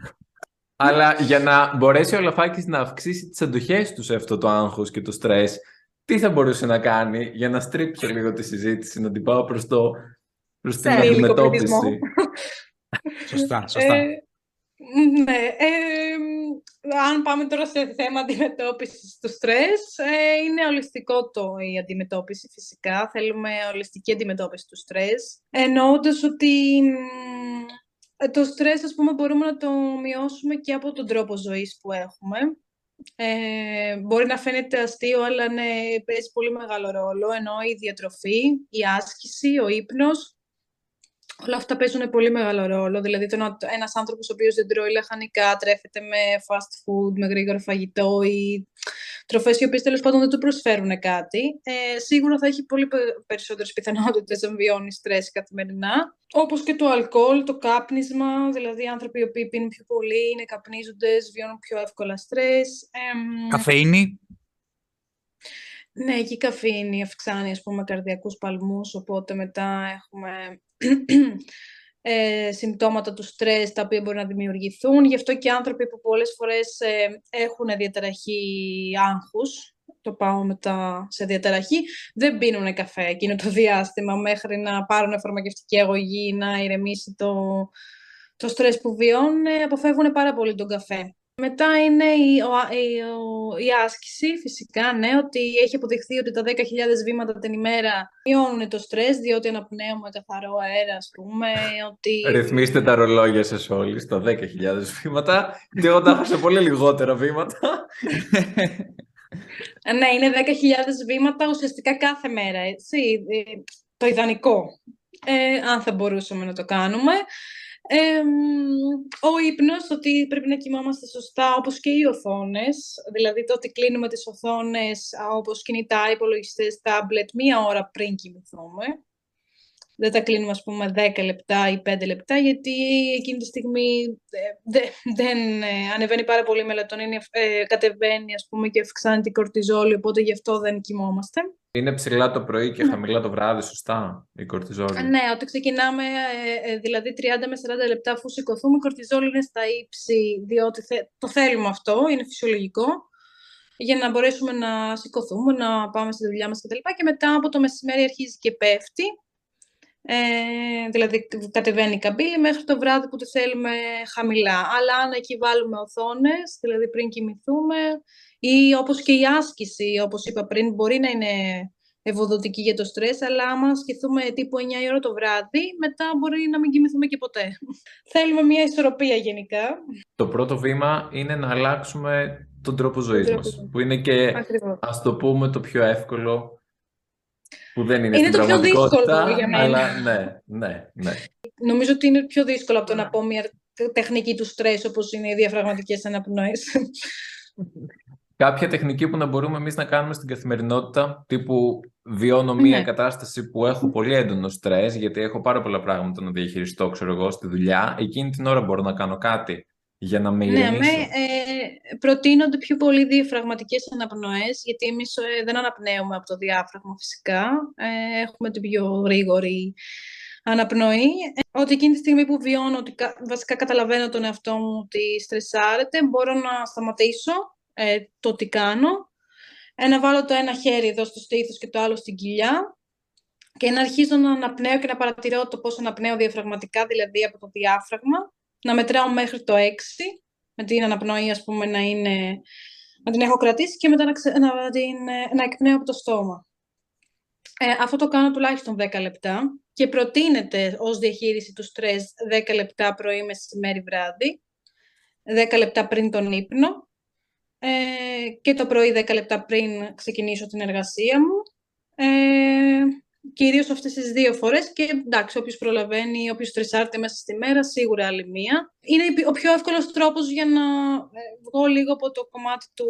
Αλλά για να μπορέσει ο Αλαφάκης να αυξήσει τις αντοχές του σε αυτό το άγχος και το στρες, τι θα μπορούσε να κάνει για να στρίψω λίγο τη συζήτηση, να την πάω προς την αντιμετώπιση. Σωστά, σωστά. Αν πάμε τώρα σε θέμα αντιμετώπισης του στρες, είναι ολιστικό η αντιμετώπιση φυσικά. Θέλουμε ολιστική αντιμετώπιση του στρες. Εννοώντας ότι το στρες, ας πούμε, μπορούμε να το μειώσουμε και από τον τρόπο ζωής που έχουμε. Μπορεί να φαίνεται αστείο, αλλά παίζει πολύ μεγάλο ρόλο. Ενώ η διατροφή, η άσκηση, ο ύπνος, όλα αυτά παίζουν πολύ μεγάλο ρόλο. Δηλαδή, ένας άνθρωπος ο οποίος δεν τρώει λαχανικά, τρέφεται με fast food, με γρήγορο φαγητό ή τροφές οι οποίες τέλος πάντων δεν του προσφέρουν κάτι, σίγουρα θα έχει πολύ περισσότερες πιθανότητες να βιώνει στρες καθημερινά. Όπως και το αλκοόλ, το κάπνισμα. Δηλαδή, άνθρωποι οι οποίοι πίνουν πιο πολύ, είναι καπνίζοντες, βιώνουν πιο εύκολα στρες. Καφέινη. Ναι, και η καφέινη αυξάνει, ας πούμε, καρδιακούς παλμούς, οπότε μετά έχουμε συμπτώματα του στρες τα οποία μπορεί να δημιουργηθούν. Γι' αυτό και άνθρωποι που πολλές φορές έχουν διαταραχή άγχους, το πάω μετά σε διαταραχή, δεν πίνουν καφέ εκείνο το διάστημα μέχρι να πάρουν φαρμακευτική αγωγή, να ηρεμήσει το στρες που βιώνουν, αποφεύγουν πάρα πολύ τον καφέ. Μετά είναι η άσκηση, φυσικά, ναι, ότι έχει αποδειχθεί ότι τα 10.000 βήματα την ημέρα μειώνουν το στρες, διότι αναπνέουμε καθαρό αέρα, ας πούμε. Ότι... Ρυθμίστε τα ρολόγια σας όλοι στα 10.000 βήματα, και εγώ τα έχω σε πολύ λιγότερα βήματα. Ναι, είναι 10.000 βήματα ουσιαστικά κάθε μέρα, έτσι, το ιδανικό, αν θα μπορούσαμε να το κάνουμε. Ο ύπνος, ότι πρέπει να κοιμάμαστε σωστά, όπως και οι οθόνες. Δηλαδή το ότι κλείνουμε τις οθόνες, όπως κινητά, υπολογιστές, τάμπλετ, μία ώρα πριν κοιμηθούμε. Δεν τα κλείνουμε, ας πούμε, 10 λεπτά ή 5 λεπτά, γιατί εκείνη τη στιγμή ανεβαίνει πάρα πολύ η μελατονίνη, κατεβαίνει, ας πούμε, και αυξάνει την κορτιζόλη, οπότε γι' αυτό δεν κοιμόμαστε. Είναι ψηλά το πρωί και χαμηλά το βράδυ, σωστά, η κορτιζόλη. Ναι, όταν ξεκινάμε, δηλαδή 30 με 40 λεπτά αφού σηκωθούμε, η κορτιζόλη είναι στα ύψη, διότι το θέλουμε αυτό, είναι φυσιολογικό, για να μπορέσουμε να σηκωθούμε, να πάμε στη δουλειά μας κτλ. Και μετά από το μεσημέρι αρχίζει και πέφτει. Δηλαδή κατεβαίνει η καμπύλη μέχρι το βράδυ που τη θέλουμε χαμηλά. Αλλά αν εκεί βάλουμε οθόνες, δηλαδή πριν κοιμηθούμε, ή όπως και η άσκηση, όπως είπα πριν, μπορεί να είναι ευοδοτική για το στρες, αλλά άμα ασκηθούμε τύπου 9 η ώρα το βράδυ, μετά μπορεί να μην κοιμηθούμε και ποτέ. Θέλουμε μια ισορροπία γενικά. Το πρώτο βήμα είναι να αλλάξουμε τον τρόπο ζωής μας, που είναι και, ας το πούμε, το πιο εύκολο. Που δεν είναι το πιο δύσκολο για μένα. Αλλά ναι. Νομίζω ότι είναι πιο δύσκολο από το να πω μια τεχνική του στρες, όπως είναι οι διαφραγματικές αναπνοές. Κάποια τεχνική που να μπορούμε εμείς να κάνουμε στην καθημερινότητα, τύπου βιώνω μια κατάσταση που έχω πολύ έντονο στρες, γιατί έχω πάρα πολλά πράγματα να διαχειριστώ, ξέρω εγώ, στη δουλειά. Εκείνη την ώρα μπορώ να κάνω κάτι για να με ηρεμήσω. Προτείνονται πιο πολύ διεφραγματικές αναπνοές, γιατί εμείς δεν αναπνέουμε από το διάφραγμα φυσικά. Έχουμε την πιο γρήγορη αναπνοή. Ότι εκείνη τη στιγμή που βιώνω, ότι βασικά καταλαβαίνω τον εαυτό μου ότι στρεσάρεται, μπορώ να σταματήσω το τι κάνω, να βάλω το ένα χέρι εδώ στο στήθος και το άλλο στην κοιλιά, και να αρχίζω να αναπνέω και να παρατηρώ το πώς αναπνέω διαφραγματικά, δηλαδή από το διάφραγμα, να μετράω μέχρι το 6, με την αναπνοή, ας πούμε, να την έχω κρατήσει και μετά να εκπνέω από το στόμα. Αυτό το κάνω τουλάχιστον 10 λεπτά και προτείνεται ως διαχείριση του στρες 10 λεπτά πρωί, μεσημέρι, βράδυ, 10 λεπτά πριν τον ύπνο και το πρωί 10 λεπτά πριν ξεκινήσω την εργασία μου. Κυρίως αυτές τις δύο φορές και εντάξει, όποιος προλαβαίνει, όποιος στρεσάρεται μέσα στη μέρα, σίγουρα άλλη μία. Είναι ο πιο εύκολος τρόπος για να βγω λίγο από το κομμάτι του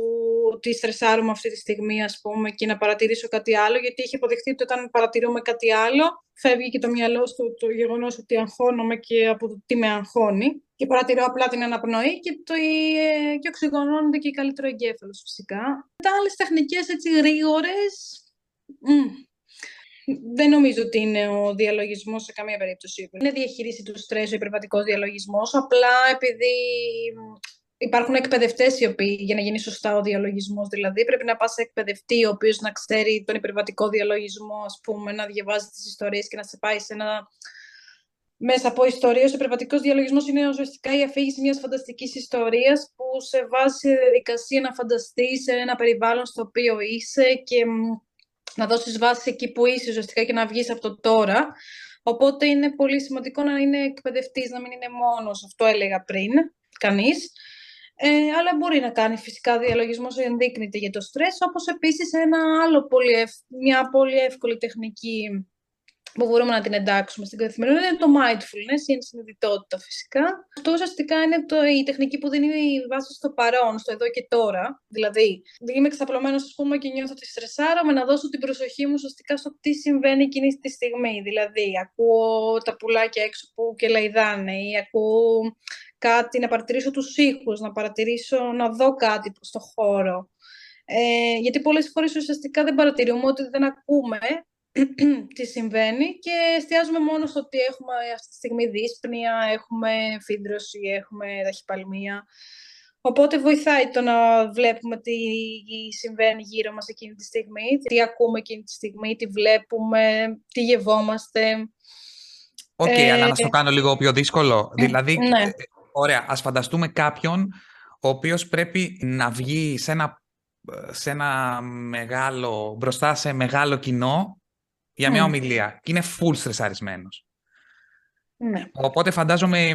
ότι στρεσάρουμε αυτή τη στιγμή, ας πούμε, και να παρατηρήσω κάτι άλλο, γιατί έχει αποδειχθεί ότι όταν παρατηρούμε κάτι άλλο, φεύγει και το μυαλό στο το γεγονός ότι αγχώνομαι και από το τι με αγχώνει. Και παρατηρώ απλά την αναπνοή και οξυγονώνεται και καλύτερο εγκέφαλος, φυσικά. Τα άλλες τεχνικές έτσι γρήγορες. Δεν νομίζω ότι είναι ο διαλογισμός σε καμία περίπτωση. Είναι διαχείριση του στρες ο υπερβατικός διαλογισμός. Απλά επειδή υπάρχουν εκπαιδευτές οι οποίοι, για να γίνει σωστά ο διαλογισμός, δηλαδή πρέπει να πας σε εκπαιδευτή ο οποίος να ξέρει τον υπερβατικό διαλογισμό, ας πούμε, να διαβάζει τις ιστορίες και να σε πάει σε ένα. Μέσα από ιστορίες, ο υπερβατικός διαλογισμός είναι ουσιαστικά η αφήγηση μιας φανταστικής ιστορίας που σε βάζει σε διαδικασία να φανταστείς σε ένα περιβάλλον στο οποίο είσαι και να δώσεις βάση εκεί που είσαι ουσιαστικά και να βγεις από το τώρα. Οπότε είναι πολύ σημαντικό να είναι εκπαιδευτής, να μην είναι μόνος, αυτό έλεγα πριν, κανείς. Αλλά μπορεί να κάνει φυσικά διαλογισμό όσο ενδείκνυται για το στρες, όπως επίσης μια πολύ εύκολη τεχνική που μπορούμε να την εντάξουμε στην καθημερινότητα είναι το mindfulness, η ενσυνειδητότητα φυσικά. Αυτό ουσιαστικά είναι η τεχνική που δίνει βάση στο παρόν, στο εδώ και τώρα. Δηλαδή, είμαι ξαπλωμένος, ας πούμε, και νιώθω ότι στρεσάρομαι, να δώσω την προσοχή μου ουσιαστικά στο τι συμβαίνει εκείνη τη στιγμή. Δηλαδή, ακούω τα πουλάκια έξω που κελαϊδάνε, ή ακούω κάτι, να παρατηρήσω τους ήχους, να δω κάτι στο χώρο. Γιατί πολλές φορές ουσιαστικά δεν παρατηρούμε ότι δεν ακούμε τι συμβαίνει και εστιάζουμε μόνο στο ότι έχουμε αυτή τη στιγμή δύσπνοια, έχουμε φύντρωση, έχουμε ταχυπαλμία. Οπότε βοηθάει το να βλέπουμε τι συμβαίνει γύρω μας εκείνη τη στιγμή, τι ακούμε εκείνη τη στιγμή, τι βλέπουμε, τι γευόμαστε. Οκ, αλλά να στο κάνω λίγο πιο δύσκολο. Δηλαδή, ναι. Ωραία, ας φανταστούμε κάποιον ο οποίος πρέπει να βγει μπροστά σε μεγάλο κοινό για μια ομιλία και είναι full στρεσαρισμένος. Ναι. Οπότε φαντάζομαι,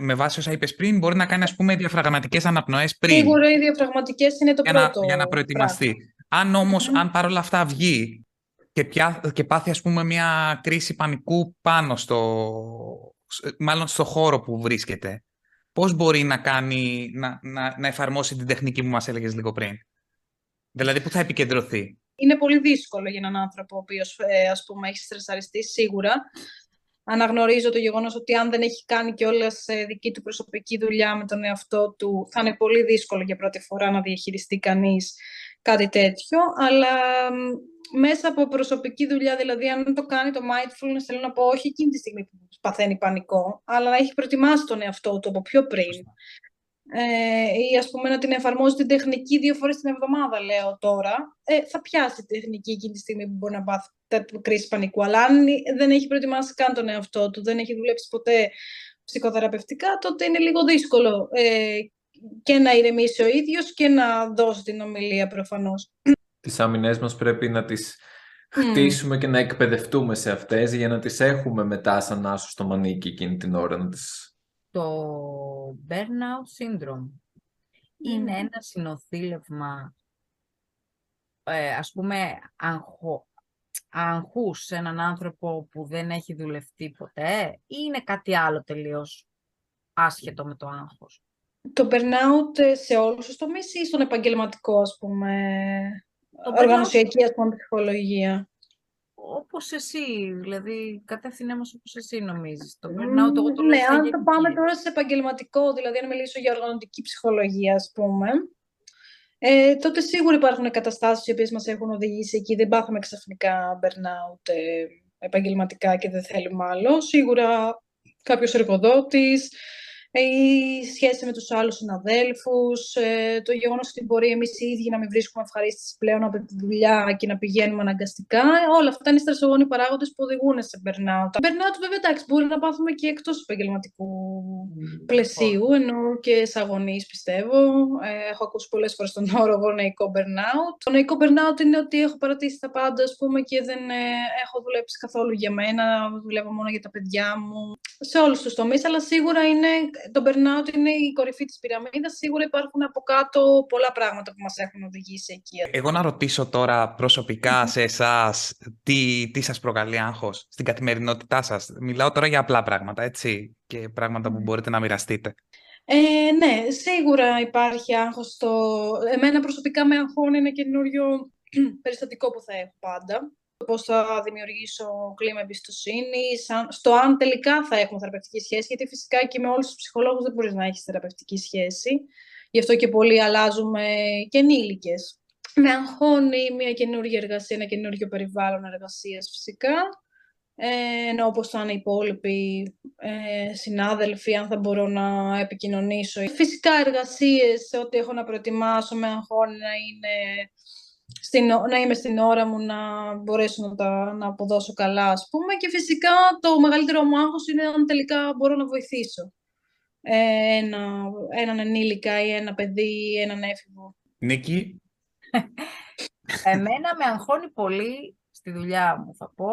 με βάση όσα είπες πριν, μπορεί να κάνει, ας πούμε, διαφραγματικές αναπνοές πριν. Σίγουρα οι διαφραγματικές είναι το πρώτο. Για να προετοιμαστεί. Αν όμως, αν παρόλα αυτά βγει και πάθει, ας πούμε, μια κρίση πανικού πάνω στο χώρο που βρίσκεται, πώς μπορεί να εφαρμόσει την τεχνική που μας έλεγες λίγο πριν? Δηλαδή, πού θα επικεντρωθεί? Είναι πολύ δύσκολο για έναν άνθρωπο ο οποίος, ας πούμε, έχει στρεσαριστεί σίγουρα. Αναγνωρίζω το γεγονός ότι αν δεν έχει κάνει κιόλας δική του προσωπική δουλειά με τον εαυτό του, θα είναι πολύ δύσκολο για πρώτη φορά να διαχειριστεί κανείς κάτι τέτοιο. Αλλά μέσα από προσωπική δουλειά, δηλαδή, αν το κάνει το mindfulness, θέλω να πω, όχι εκείνη τη στιγμή που παθαίνει πανικό, αλλά να έχει προετοιμάσει τον εαυτό του από πιο πριν. Ή, ας πούμε, να την εφαρμόζει την τεχνική 2 φορές την εβδομάδα, λέω τώρα, θα πιάσει την τεχνική εκείνη τη στιγμή που μπορεί να πάθει κρίση πανικού. Αλλά αν δεν έχει προετοιμάσει καν τον εαυτό του, δεν έχει δουλέψει ποτέ ψυχοθεραπευτικά, τότε είναι λίγο δύσκολο και να ηρεμήσει ο ίδιος και να δώσει την ομιλία προφανώς. Τις αμυνές μας πρέπει να τις χτίσουμε και να εκπαιδευτούμε σε αυτές για να τις έχουμε μετά σαν άσο στο μανίκι εκείνη την ώρα να τις... Το burnout syndrome είναι ένα συνοθήλευμα, ας πούμε, αγχούς σε έναν άνθρωπο που δεν έχει δουλευτεί ποτέ ή είναι κάτι άλλο τελείως άσχετο με το άγχος? Το burnout σε όλους τους τομείς ή στον επαγγελματικό, ας πούμε, οργανωσιακή, ας πούμε, ψυχολογία? Όπως εσύ, δηλαδή, κατευθυνέ μας όπως εσύ νομίζεις. Το burnout, εγώ το λέω. Ναι, αν το πάμε τώρα σε επαγγελματικό, δηλαδή αν μιλήσω για οργανωτική ψυχολογία, ας πούμε, τότε σίγουρα υπάρχουν καταστάσεις οι οποίες μας έχουν οδηγήσει εκεί. Δεν πάθαμε ξαφνικά burnout επαγγελματικά και δεν θέλουμε άλλο. Σίγουρα κάποιος εργοδότης, η σχέση με τους άλλους συναδέλφους, το γεγονός ότι μπορεί εμείς οι ίδιοι να μην βρίσκουμε ευχαρίστηση πλέον από τη δουλειά και να πηγαίνουμε αναγκαστικά. Όλα αυτά είναι οι στρεσογόνοι παράγοντες που οδηγούν σε burnout. Burnout, βέβαια, εντάξει, μπορεί να πάθουμε και εκτός επαγγελματικού πλαισίου, ενώ και σε αγωνίες, πιστεύω. Έχω ακούσει πολλές φορές τον όρο γονεϊκό burnout. Το γονεϊκό burnout είναι ότι έχω παρατήσει τα πάντα, ας πούμε, και δεν έχω δουλέψει καθόλου για μένα, δουλεύω μόνο για τα παιδιά μου. Σε όλους τους τομείς, αλλά σίγουρα είναι. Το burnout είναι η κορυφή της πυραμίδας. Σίγουρα υπάρχουν από κάτω πολλά πράγματα που μας έχουν οδηγήσει εκεί. Εγώ να ρωτήσω τώρα προσωπικά σε εσάς τι σας προκαλεί άγχος στην καθημερινότητά σας. Μιλάω τώρα για απλά πράγματα, έτσι, και πράγματα που μπορείτε να μοιραστείτε. Ναι, σίγουρα υπάρχει άγχος. Εμένα προσωπικά με αγχώνει ένα καινούριο περιστατικό που θα έχω πάντα. Πώς θα δημιουργήσω κλίμα εμπιστοσύνης, στο αν τελικά θα έχουμε θεραπευτική σχέση, γιατί φυσικά και με όλους τους ψυχολόγους δεν μπορείς να έχεις θεραπευτική σχέση. Γι' αυτό και πολλοί αλλάζουμε και ενήλικες. Με αγχώνει μια καινούργια εργασία, ένα καινούργιο περιβάλλον εργασίας φυσικά. Ενώ όπως θα είναι οι υπόλοιποι συνάδελφοι, αν θα μπορώ να επικοινωνήσω. Φυσικά εργασίες, ό,τι έχω να προετοιμάσω, με αγχώνει να είμαι στην ώρα μου, να μπορέσω να αποδώσω καλά, ας πούμε. Και φυσικά το μεγαλύτερο μου άγχος είναι αν τελικά μπορώ να βοηθήσω έναν ενήλικα ή ένα παιδί, έναν έφηβο. Νίκη. Εμένα με αγχώνει πολύ στη δουλειά μου, θα πω,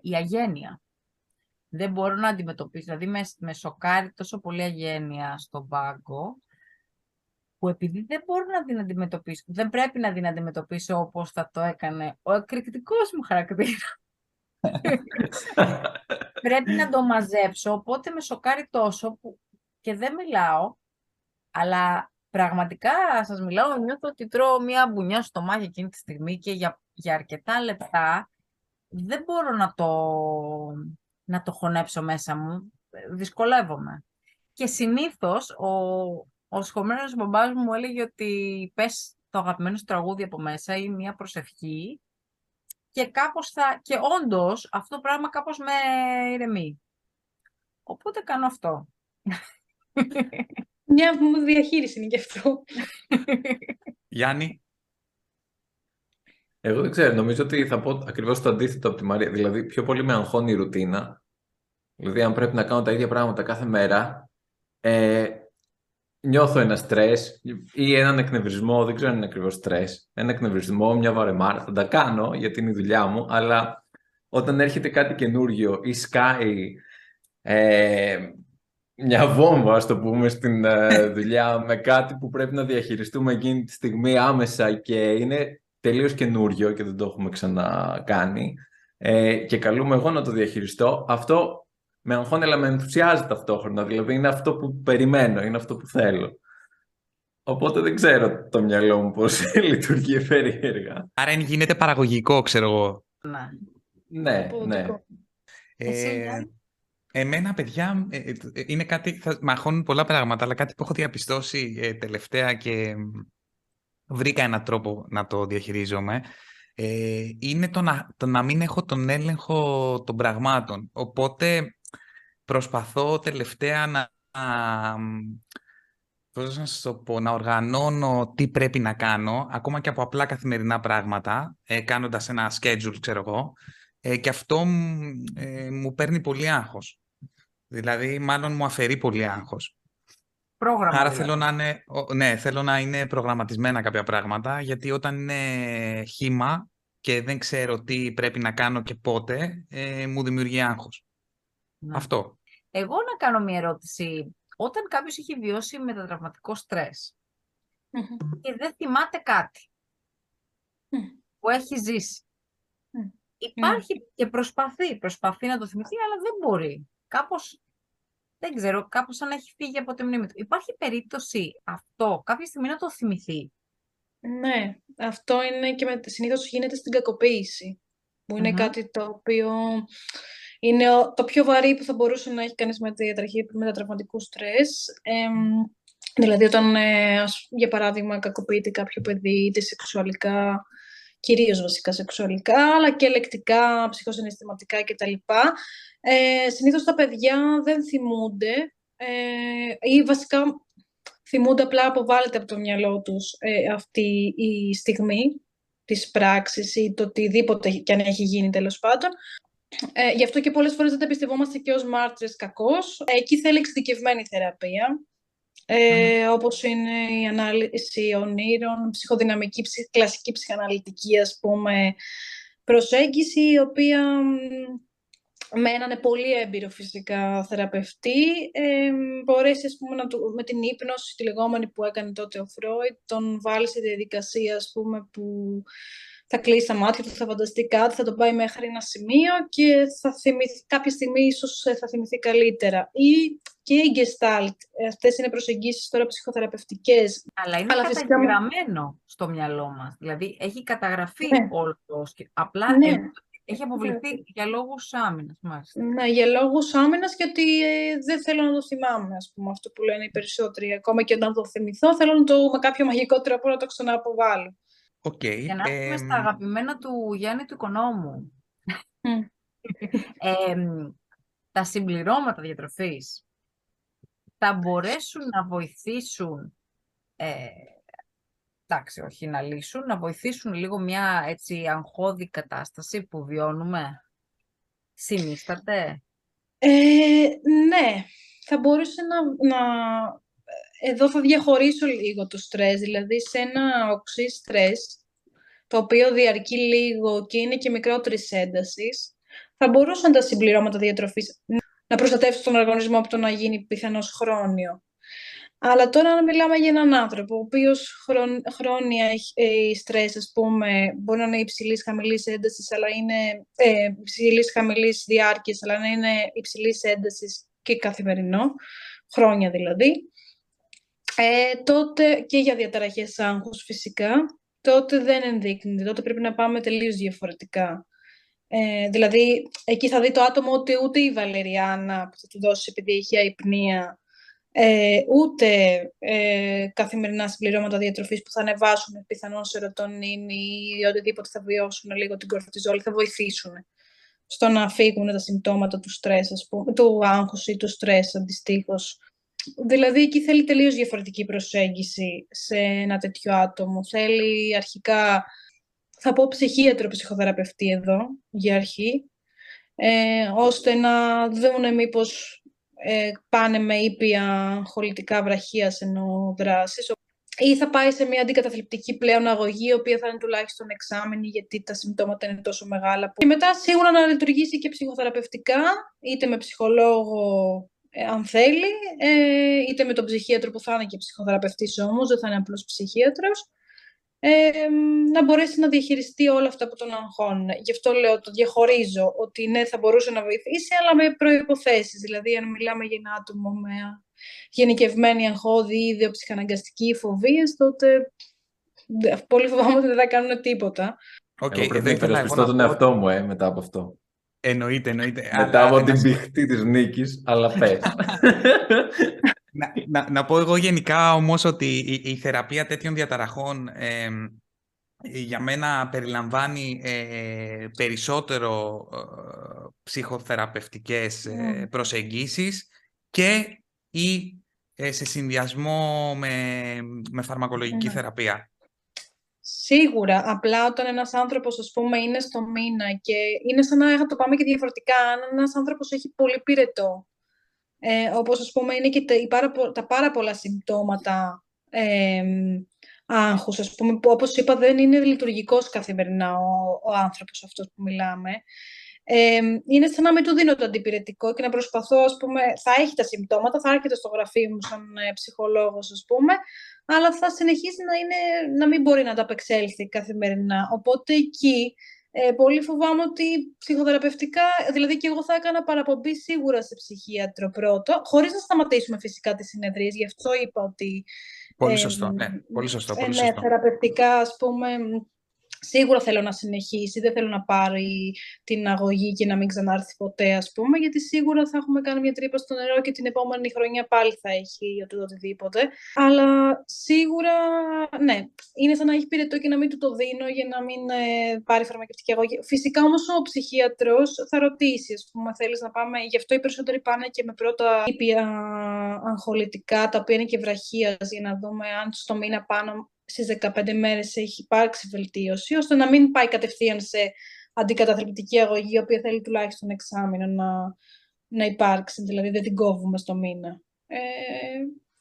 η αγένεια. Δεν μπορώ να αντιμετωπίσω, δηλαδή με σοκάρει τόσο πολύ αγένεια στον πάγκο, που επειδή δεν μπορώ να την αντιμετωπίσω, δεν πρέπει να την αντιμετωπίσω όπως θα το έκανε ο εκρηκτικός μου χαρακτήρας. Πρέπει να το μαζέψω, οπότε με σοκάρει τόσο που και δεν μιλάω, αλλά πραγματικά σας μιλάω, νιώθω ότι τρώω μία μπουνιά στο μάχη εκείνη τη στιγμή και για αρκετά λεπτά δεν μπορώ να το χωνέψω μέσα μου, δυσκολεύομαι. Και συνήθως ο σχωμένος μπαμπάς μου έλεγε ότι πες το αγαπημένο σου τραγούδι από μέσα ή μια προσευχή και κάπως και όντως αυτό το πράγμα κάπως με ηρεμεί. Οπότε κάνω αυτό. Μια διαχείριση είναι και αυτό. Γιάννη. Εγώ δεν ξέρω, νομίζω ότι θα πω ακριβώς το αντίθετο από τη Μαρία. Δηλαδή πιο πολύ με αγχώνει η ρουτίνα. Δηλαδή αν πρέπει να κάνω τα ίδια πράγματα κάθε μέρα, νιώθω ένα στρες ή έναν εκνευρισμό, δεν ξέρω αν είναι ακριβώς στρες, ένα εκνευρισμό, μια βαρεμάρα, θα τα κάνω γιατί είναι η δουλειά μου, αλλά όταν έρχεται κάτι καινούργιο ή σκάει μια βόμβα, ας το πούμε, στην δουλειά με κάτι που πρέπει να διαχειριστούμε εκείνη τη στιγμή άμεσα και είναι τελείως καινούργιο και δεν το έχουμε ξανακάνει και καλούμε εγώ να το διαχειριστώ, αυτό με αγχώνει, αλλά με ενθουσιάζει ταυτόχρονα. Δηλαδή είναι αυτό που περιμένω, είναι αυτό που θέλω. Οπότε δεν ξέρω το μυαλό μου πώς λειτουργεί περίεργα. Άρα γίνεται παραγωγικό, ξέρω εγώ. Ναι. Εμένα, παιδιά, είναι κάτι. Με αγχώνουν πολλά πράγματα, αλλά κάτι που έχω διαπιστώσει τελευταία και βρήκα έναν τρόπο να το διαχειρίζομαι. Είναι το να μην έχω τον έλεγχο των πραγμάτων. Οπότε προσπαθώ τελευταία να οργανώνω τι πρέπει να κάνω, ακόμα και από απλά καθημερινά πράγματα, κάνοντας ένα schedule, ξέρω εγώ, και αυτό μου παίρνει πολύ άγχος. Δηλαδή, μάλλον μου αφαιρεί πολύ άγχος. Πρόγραμμα. Άρα θέλω να είναι προγραμματισμένα κάποια πράγματα, γιατί όταν είναι χύμα και δεν ξέρω τι πρέπει να κάνω και πότε, μου δημιουργεί άγχος. Να. Αυτό. Εγώ να κάνω μια ερώτηση. Όταν κάποιος έχει βιώσει μετατραυματικό στρες και δεν θυμάται κάτι που έχει ζήσει, υπάρχει και προσπαθεί να το θυμηθεί, αλλά δεν μπορεί. Κάπως, δεν ξέρω, κάπως αν έχει φύγει από τη μνήμη του. Υπάρχει περίπτωση αυτό κάποια στιγμή να το θυμηθεί? Ναι, αυτό είναι και συνήθως γίνεται στην κακοποίηση, που είναι κάτι το οποίο είναι το πιο βαρύ που θα μπορούσε να έχει κανείς με τη διαταραχή μετατραυματικού στρες. Δηλαδή, όταν, για παράδειγμα, κακοποιείται κάποιο παιδί, είτε σεξουαλικά κυρίως βασικά σεξουαλικά, αλλά και λεκτικά, ψυχοσυναισθηματικά κτλ. Συνήθως τα παιδιά δεν θυμούνται ή βασικά θυμούνται, απλά αποβάλλεται από το μυαλό τους αυτή η στιγμή της πράξης ή το οτιδήποτε κι αν έχει γίνει, τέλος πάντων. Γι' αυτό και πολλές φορές δεν τα εμπιστευόμαστε και ως μάρτυρες κακώς. Εκεί θέλει εξειδικευμένη θεραπεία, όπως είναι η ανάλυση ονείρων, ψυχοδυναμική, κλασική ψυχαναλυτική, ας πούμε, προσέγγιση, η οποία με έναν πολύ έμπειρο φυσικά θεραπευτή μπορέσει, ας πούμε, με την ύπνωση, τη λεγόμενη που έκανε τότε ο Φρόιντ, τον βάλει σε διαδικασία, ας πούμε, που θα κλείσει τα μάτια του, θα φανταστεί κάτι, θα το πάει μέχρι ένα σημείο και κάποια στιγμή ίσως θα θυμηθεί καλύτερα. Ή και η Gestalt. Αυτές είναι προσεγγίσεις τώρα ψυχοθεραπευτικές. Αλλά είναι καταγεγραμμένο στο μυαλό μας. Δηλαδή έχει καταγραφεί όλο το σκηνικό. Απλά έχει αποβληθεί για λόγους άμυνας. Ναι, για λόγους άμυνας, γιατί δεν θέλω να το θυμάμαι, ας πούμε, αυτό που λένε οι περισσότεροι. Ακόμα και όταν το θυμηθώ, θέλω να το, με κάποιο μαγικό τρόπο να το ξανααποβάλω. Okay, για να έρθουμε στα αγαπημένα του Γιάννη του Οικονόμου. Τα συμπληρώματα διατροφής θα μπορέσουν να βοηθήσουν, εντάξει, όχι να λύσουν, να βοηθήσουν λίγο μια έτσι αγχώδη κατάσταση που βιώνουμε. Συνίσταται. Ναι, θα μπορούσε να... Εδώ θα διαχωρίσω λίγο το στρες, δηλαδή σε ένα οξύ στρες, το οποίο διαρκεί λίγο και είναι και μικρότερης έντασης, θα μπορούσαν τα συμπληρώματα διατροφής να προστατεύσουν τον οργανισμό από το να γίνει πιθανώς χρόνιο. Αλλά τώρα αν μιλάμε για έναν άνθρωπο, ο οποίος χρόνια στρες, ας πούμε, μπορεί να είναι υψηλής χαμηλής έντασης, αλλά είναι υψηλής χαμηλής διάρκειας, αλλά να είναι υψηλής έντασης και καθημερινό, χρόνια δηλαδή, τότε και για διαταραχές άγχους φυσικά, τότε δεν ενδείκνεται, τότε πρέπει να πάμε τελείως διαφορετικά. Δηλαδή, εκεί θα δει το άτομο ότι ούτε η βαλεριάνα που θα του δώσει επειδή έχει αϊπνία, ούτε καθημερινά συμπληρώματα διατροφής που θα ανεβάσουν πιθανόν σερωτονίνη ή οτιδήποτε θα βιώσουν λίγο την κορτιζόλη, θα βοηθήσουν στο να φύγουν τα συμπτώματα του στρες, ας πούμε, του άγχους ή του στρες αντιστοίχως. Δηλαδή, εκεί θέλει τελείως διαφορετική προσέγγιση σε ένα τέτοιο άτομο. Θέλει αρχικά, θα πω ψυχίατρο ψυχοθεραπευτή εδώ, για αρχή, ώστε να δούνε μήπως πάνε με ήπια αγχολητικά βραχία ενώ δράσεις, ή θα πάει σε μια αντικαταθλιπτική πλέον αγωγή, η οποία θα είναι τουλάχιστον εξάμηνη, γιατί τα συμπτώματα είναι τόσο μεγάλα. Και μετά σίγουρα να λειτουργήσει και ψυχοθεραπευτικά, είτε με ψυχολόγο, αν θέλει, είτε με τον ψυχίατρο που θα είναι και ψυχοθεραπευτής όμως, δεν θα είναι απλώς ψυχίατρος, να μπορέσει να διαχειριστεί όλα αυτά που τον αγχώνουν. Γι' αυτό λέω, το διαχωρίζω, ότι ναι, θα μπορούσε να βοηθήσει, αλλά με προϋποθέσεις. Δηλαδή, αν μιλάμε για ένα άτομο με γενικευμένη αγχώδη ή δεοψυχαναγκαστική φοβίες, τότε πολύ φοβάμαι ότι δεν θα κάνουν τίποτα. Εγώ πρέπει να υπερασπιστώ τον εαυτό μου μετά από αυτό. Εννοείται. Μετά από την πηχτή της Νίκης, αλλά πες. Να πω εγώ γενικά όμως ότι η θεραπεία τέτοιων διαταραχών για μένα περιλαμβάνει περισσότερο ψυχοθεραπευτικές προσεγγίσεις και ή σε συνδυασμό με φαρμακολογική θεραπεία. Σίγουρα, απλά όταν ένας άνθρωπος, ας πούμε, είναι στο μήνα και είναι σαν να το πάμε και διαφορετικά, αν ένας άνθρωπος έχει πολύ πυρετό, όπως, ας πούμε, είναι και τα πάρα πολλά συμπτώματα άγχους, ας πούμε, που, όπως είπα, δεν είναι λειτουργικός καθημερινά ο άνθρωπος αυτός που μιλάμε, είναι σαν να μην του δίνω το αντιπυρετικό και να προσπαθώ, ας πούμε, θα έχει τα συμπτώματα, θα έρχεται στο γραφείο μου σαν ψυχολόγος, ας πούμε, αλλά θα συνεχίσει να μην μπορεί να τα απεξέλθει καθημερινά. Οπότε εκεί πολύ φοβάμαι ότι ψυχοθεραπευτικά, δηλαδή και εγώ θα έκανα παραπομπή σίγουρα σε ψυχίατρο πρώτο, χωρίς να σταματήσουμε φυσικά τις συνεδρίες, γι' αυτό είπα ότι... Πολύ σωστό, ναι. Πολύ σωστό. Ναι, θεραπευτικά, ας πούμε... Σίγουρα θέλω να συνεχίσει, δεν θέλω να πάρει την αγωγή και να μην ξανάρθει ποτέ, ας πούμε, γιατί σίγουρα θα έχουμε κάνει μια τρύπα στο νερό και την επόμενη χρονιά πάλι θα έχει οτιδήποτε. Αλλά σίγουρα, ναι, είναι σαν να έχει πυρετό και να μην του το δίνω για να μην πάρει φαρμακευτική αγωγή. Φυσικά όμως ο ψυχίατρος θα ρωτήσει, ας πούμε, θέλεις να πάμε. Γι' αυτό οι περισσότεροι πάνε και με πρώτα ήπια αγχολητικά, τα οποία είναι και βραχίας, για να δούμε αν στο μήνα πάνω στις 15 μέρες έχει υπάρξει βελτίωση, ώστε να μην πάει κατευθείαν σε αντικαταθλιπτική αγωγή, η οποία θέλει τουλάχιστον εξάμηνο να υπάρξει, δηλαδή δεν την κόβουμε στο μήνα.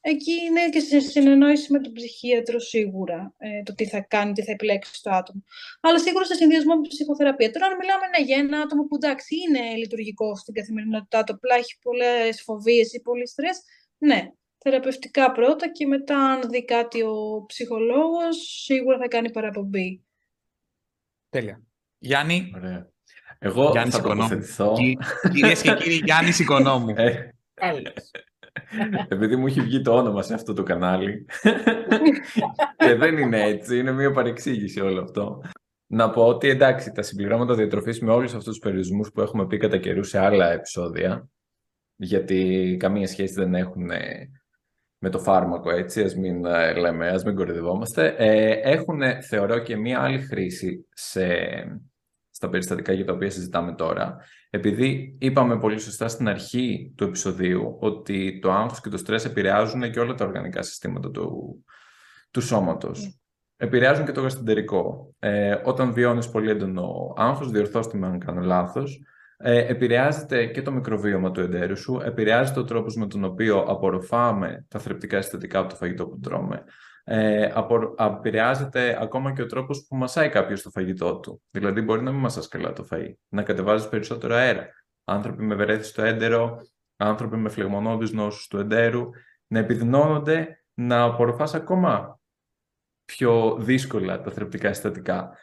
Εκεί είναι και σε συνεννόηση με τον ψυχίατρο σίγουρα, το τι θα κάνει, τι θα επιλέξει το άτομο. Αλλά σίγουρα σε συνδυασμό με ψυχοθεραπεία. Τώρα, αν μιλάμε για ένα άτομο που εντάξει είναι λειτουργικό στην καθημερινότητά του, απλά έχει πολλές φοβίες ή πολύ στρες, ναι. Θεραπευτικά πρώτα και μετά, αν δει κάτι ο ψυχολόγος, σίγουρα θα κάνει παραπομπή. Τέλεια. Γιάννη. Ωραία. Εγώ Γιάννης θα τοποθετηθώ. Κυρίες και κύριοι, Γιάννης Οικονόμου. Επειδή μου έχει βγει το όνομα σε αυτό το κανάλι. Και δεν είναι έτσι, είναι μια παρεξήγηση όλο αυτό. Να πω ότι εντάξει, τα συμπληρώματα διατροφής με όλους αυτούς τους περιορισμούς που έχουμε πει κατά καιρού σε άλλα επεισόδια, γιατί καμία σχέση δεν έχουν με το φάρμακο, έτσι, ας μην λέμε, ας μην κορυδευόμαστε, έχουν, θεωρώ, και μία άλλη χρήση στα περιστατικά για τα οποία συζητάμε τώρα. Επειδή είπαμε πολύ σωστά στην αρχή του επεισοδίου ότι το άγχος και το στρες επηρεάζουν και όλα τα οργανικά συστήματα του σώματος. Επηρεάζουν και το γαστεντερικό. Όταν βιώνεις πολύ έντονο άγχος, διορθώστε με αν κάνω λάθος, επηρεάζεται και το μικροβίωμα του εντέρου σου, επηρεάζεται ο τρόπος με τον οποίο απορροφάμε τα θρεπτικά συστατικά από το φαγητό που τρώμε, επηρεάζεται ακόμα και ο τρόπος που μασάει κάποιος το φαγητό του. Δηλαδή, μπορεί να μην μασάς καλά το φαΐ, να κατεβάζεις περισσότερο αέρα. Άνθρωποι με βερέθη στο έντερο, άνθρωποι με φλεγμονώδεις νόσους του εντέρου, να επιδεινώνονται να απορροφάς ακόμα πιο δύσκολα τα θρεπτικά συστατικά.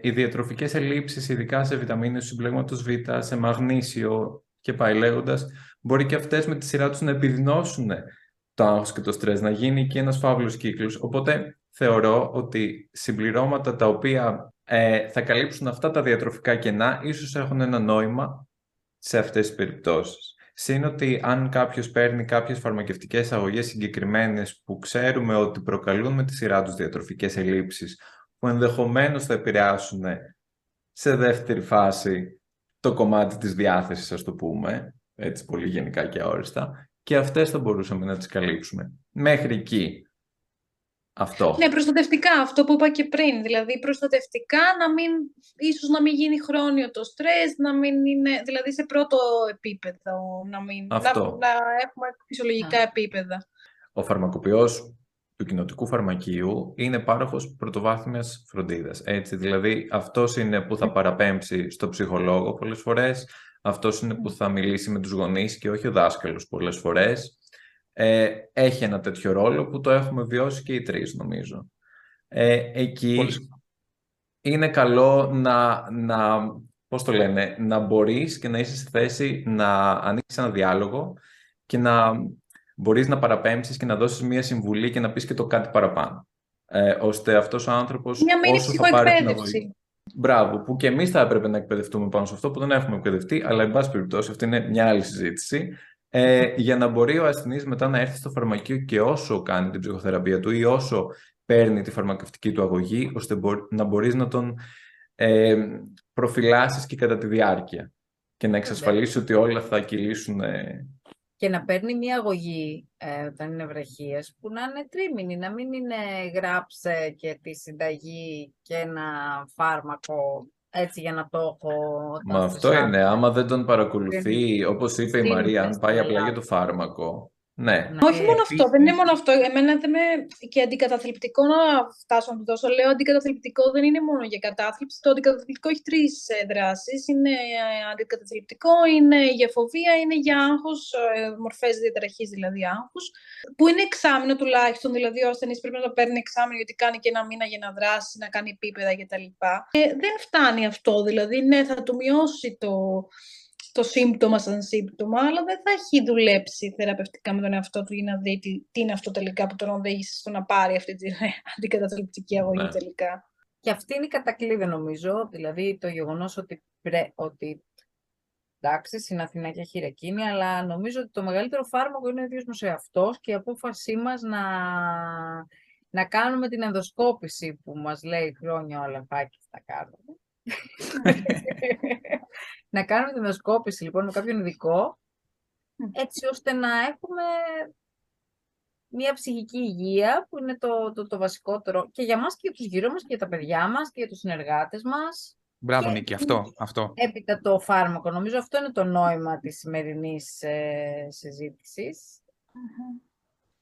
Οι διατροφικές ελλείψεις, ειδικά σε βιταμίνες του συμπλέγματος Β, σε μαγνήσιο και πάει λέγοντας, μπορεί και αυτές με τη σειρά τους να επιδεινώσουν το άγχος και το στρες, να γίνει και ένας φαύλος κύκλος. Οπότε θεωρώ ότι συμπληρώματα τα οποία θα καλύψουν αυτά τα διατροφικά κενά ίσως έχουν ένα νόημα σε αυτές τις περιπτώσεις. Συν ότι αν κάποιος παίρνει κάποιες φαρμακευτικές αγωγές συγκεκριμένες που ξέρουμε ότι προκαλούν με τη σειρά τους διατροφικές ελλείψεις, που ενδεχομένως θα επηρεάσουν σε δεύτερη φάση το κομμάτι της διάθεσης, ας το πούμε, έτσι πολύ γενικά και αόριστα, και αυτές θα μπορούσαμε να τις καλύψουμε. Μέχρι εκεί. Αυτό. Ναι, προστατευτικά, αυτό που είπα και πριν. Δηλαδή, προστατευτικά, ίσως να μην γίνει χρόνιο το στρες, να μην είναι, δηλαδή σε πρώτο επίπεδο, να έχουμε φυσιολογικά επίπεδα. Ο φαρμακοποιός του κοινοτικού φαρμακείου είναι πάροχος πρωτοβάθμιας φροντίδας. Έτσι, δηλαδή, αυτός είναι που θα παραπέμψει στο ψυχολόγο πολλές φορές, αυτός είναι που θα μιλήσει με τους γονείς και όχι ο δάσκαλος πολλές φορές. Έχει ένα τέτοιο ρόλο που το έχουμε βιώσει και οι τρεις, νομίζω. Εκεί είναι καλό να μπορείς και να είσαι στη θέση να ανοίξεις ένα διάλογο και να μπορείς να παραπέμψεις και να δώσεις μία συμβουλή και να πεις και το κάτι παραπάνω. Ώστε αυτός ο άνθρωπος, όσο θα πάρει την αγωγή. Μπράβο, που και εμείς θα έπρεπε να εκπαιδευτούμε πάνω σε αυτό που δεν έχουμε εκπαιδευτεί, αλλά εν πάση περιπτώσει αυτή είναι μια άλλη συζήτηση. Για να μπορεί ο ασθενής μετά να έρθει στο φαρμακείο και όσο κάνει την ψυχοθεραπεία του ή όσο παίρνει τη φαρμακευτική του αγωγή, ώστε να μπορείς να τον προφυλάσεις και κατά τη διάρκεια και να εξασφαλίσεις ότι όλα θα κυλήσουν. Και να παίρνει μια αγωγή όταν είναι βραχίας που να είναι τρίμηνη, να μην είναι γράψε και τη συνταγή και ένα φάρμακο έτσι για να το έχω. Μα αυτό σωστά είναι, άμα δεν τον παρακολουθεί, όπως είπε η Μαρία, αν πάει απλά για το φάρμακο. Ναι. Όχι μόνο αυτό, δεν είναι μόνο αυτό. Εμένα δεν με... και αντικαταθλιπτικό να φτάσω να το δώσω. Λέω αντικαταθλιπτικό δεν είναι μόνο για κατάθλιψη. Το αντικαταθλιπτικό έχει τρεις δράσεις. Είναι αντικαταθλιπτικό, είναι για φοβία, είναι για άγχος, μορφές διαταραχής δηλαδή άγχους, που είναι εξάμηνο τουλάχιστον. Δηλαδή ο ασθενής πρέπει να το παίρνει εξάμηνο, γιατί κάνει και ένα μήνα για να δράσει, να κάνει επίπεδα κτλ. Δεν φτάνει αυτό. Δηλαδή, ναι, θα του μειώσει το σύμπτωμα σαν σύμπτωμα, αλλά δεν θα έχει δουλέψει θεραπευτικά με τον εαυτό του για να δει τι είναι αυτό τελικά που τον οδήγησε στο να πάρει αυτή την αντικαταθλιπτική αγωγή τελικά. Και αυτή είναι η κατακλείδη, νομίζω, δηλαδή το γεγονός ότι, εντάξει, στην Αθηνά και χειρακίνη, αλλά νομίζω ότι το μεγαλύτερο φάρμακο είναι ο ίδιος μας ο εαυτός και η απόφασή μας να κάνουμε την ενδοσκόπηση που μας λέει χρόνια ο Αλαφάκης να κάνουμε. Να κάνουμε την ενδοσκόπηση λοιπόν με κάποιον ειδικό, έτσι ώστε να έχουμε μια ψυχική υγεία που είναι το βασικότερο και για μας και για τους γύρω μας και για τα παιδιά μας και για τους συνεργάτες μας. Μπράβο, και Νίκη, αυτό. Έπειτα το φάρμακο. Νομίζω αυτό είναι το νόημα της σημερινής συζήτησης.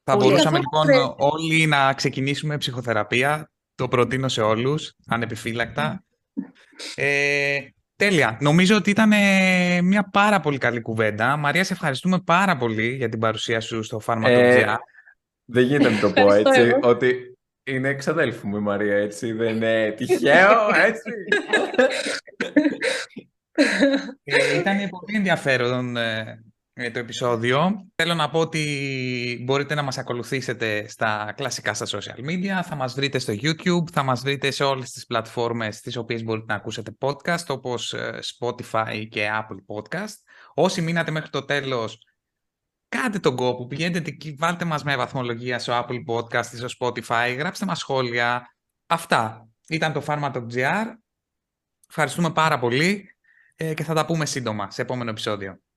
Θα μπορούσαμε λοιπόν όλοι να ξεκινήσουμε ψυχοθεραπεία. Το προτείνω σε όλους, ανεπιφύλακτα. Τέλεια. Νομίζω ότι ήταν μια πάρα πολύ καλή κουβέντα. Μαρία, σε ευχαριστούμε πάρα πολύ για την παρουσία σου στο Pharma.gr. Δεν γίνεται να το πω έτσι, ότι είναι εξαδέλφου μου η Μαρία, έτσι, δεν είναι τυχαίο, έτσι. Ήταν πολύ ενδιαφέρον το επεισόδιο. Θέλω να πω ότι μπορείτε να μας ακολουθήσετε στα κλασικά στα social media, θα μας βρείτε στο YouTube, θα μας βρείτε σε όλες τις πλατφόρμες στις οποίες μπορείτε να ακούσετε podcast, όπως Spotify και Apple Podcast. Όσοι μείνατε μέχρι το τέλος, κάντε τον κόπο, πηγαίνετε εκεί, βάλτε μας με βαθμολογία στο Apple Podcast, στο Spotify, γράψτε μας σχόλια. Αυτά ήταν το Pharma.gr. Ευχαριστούμε πάρα πολύ και θα τα πούμε σύντομα σε επόμενο επεισόδιο.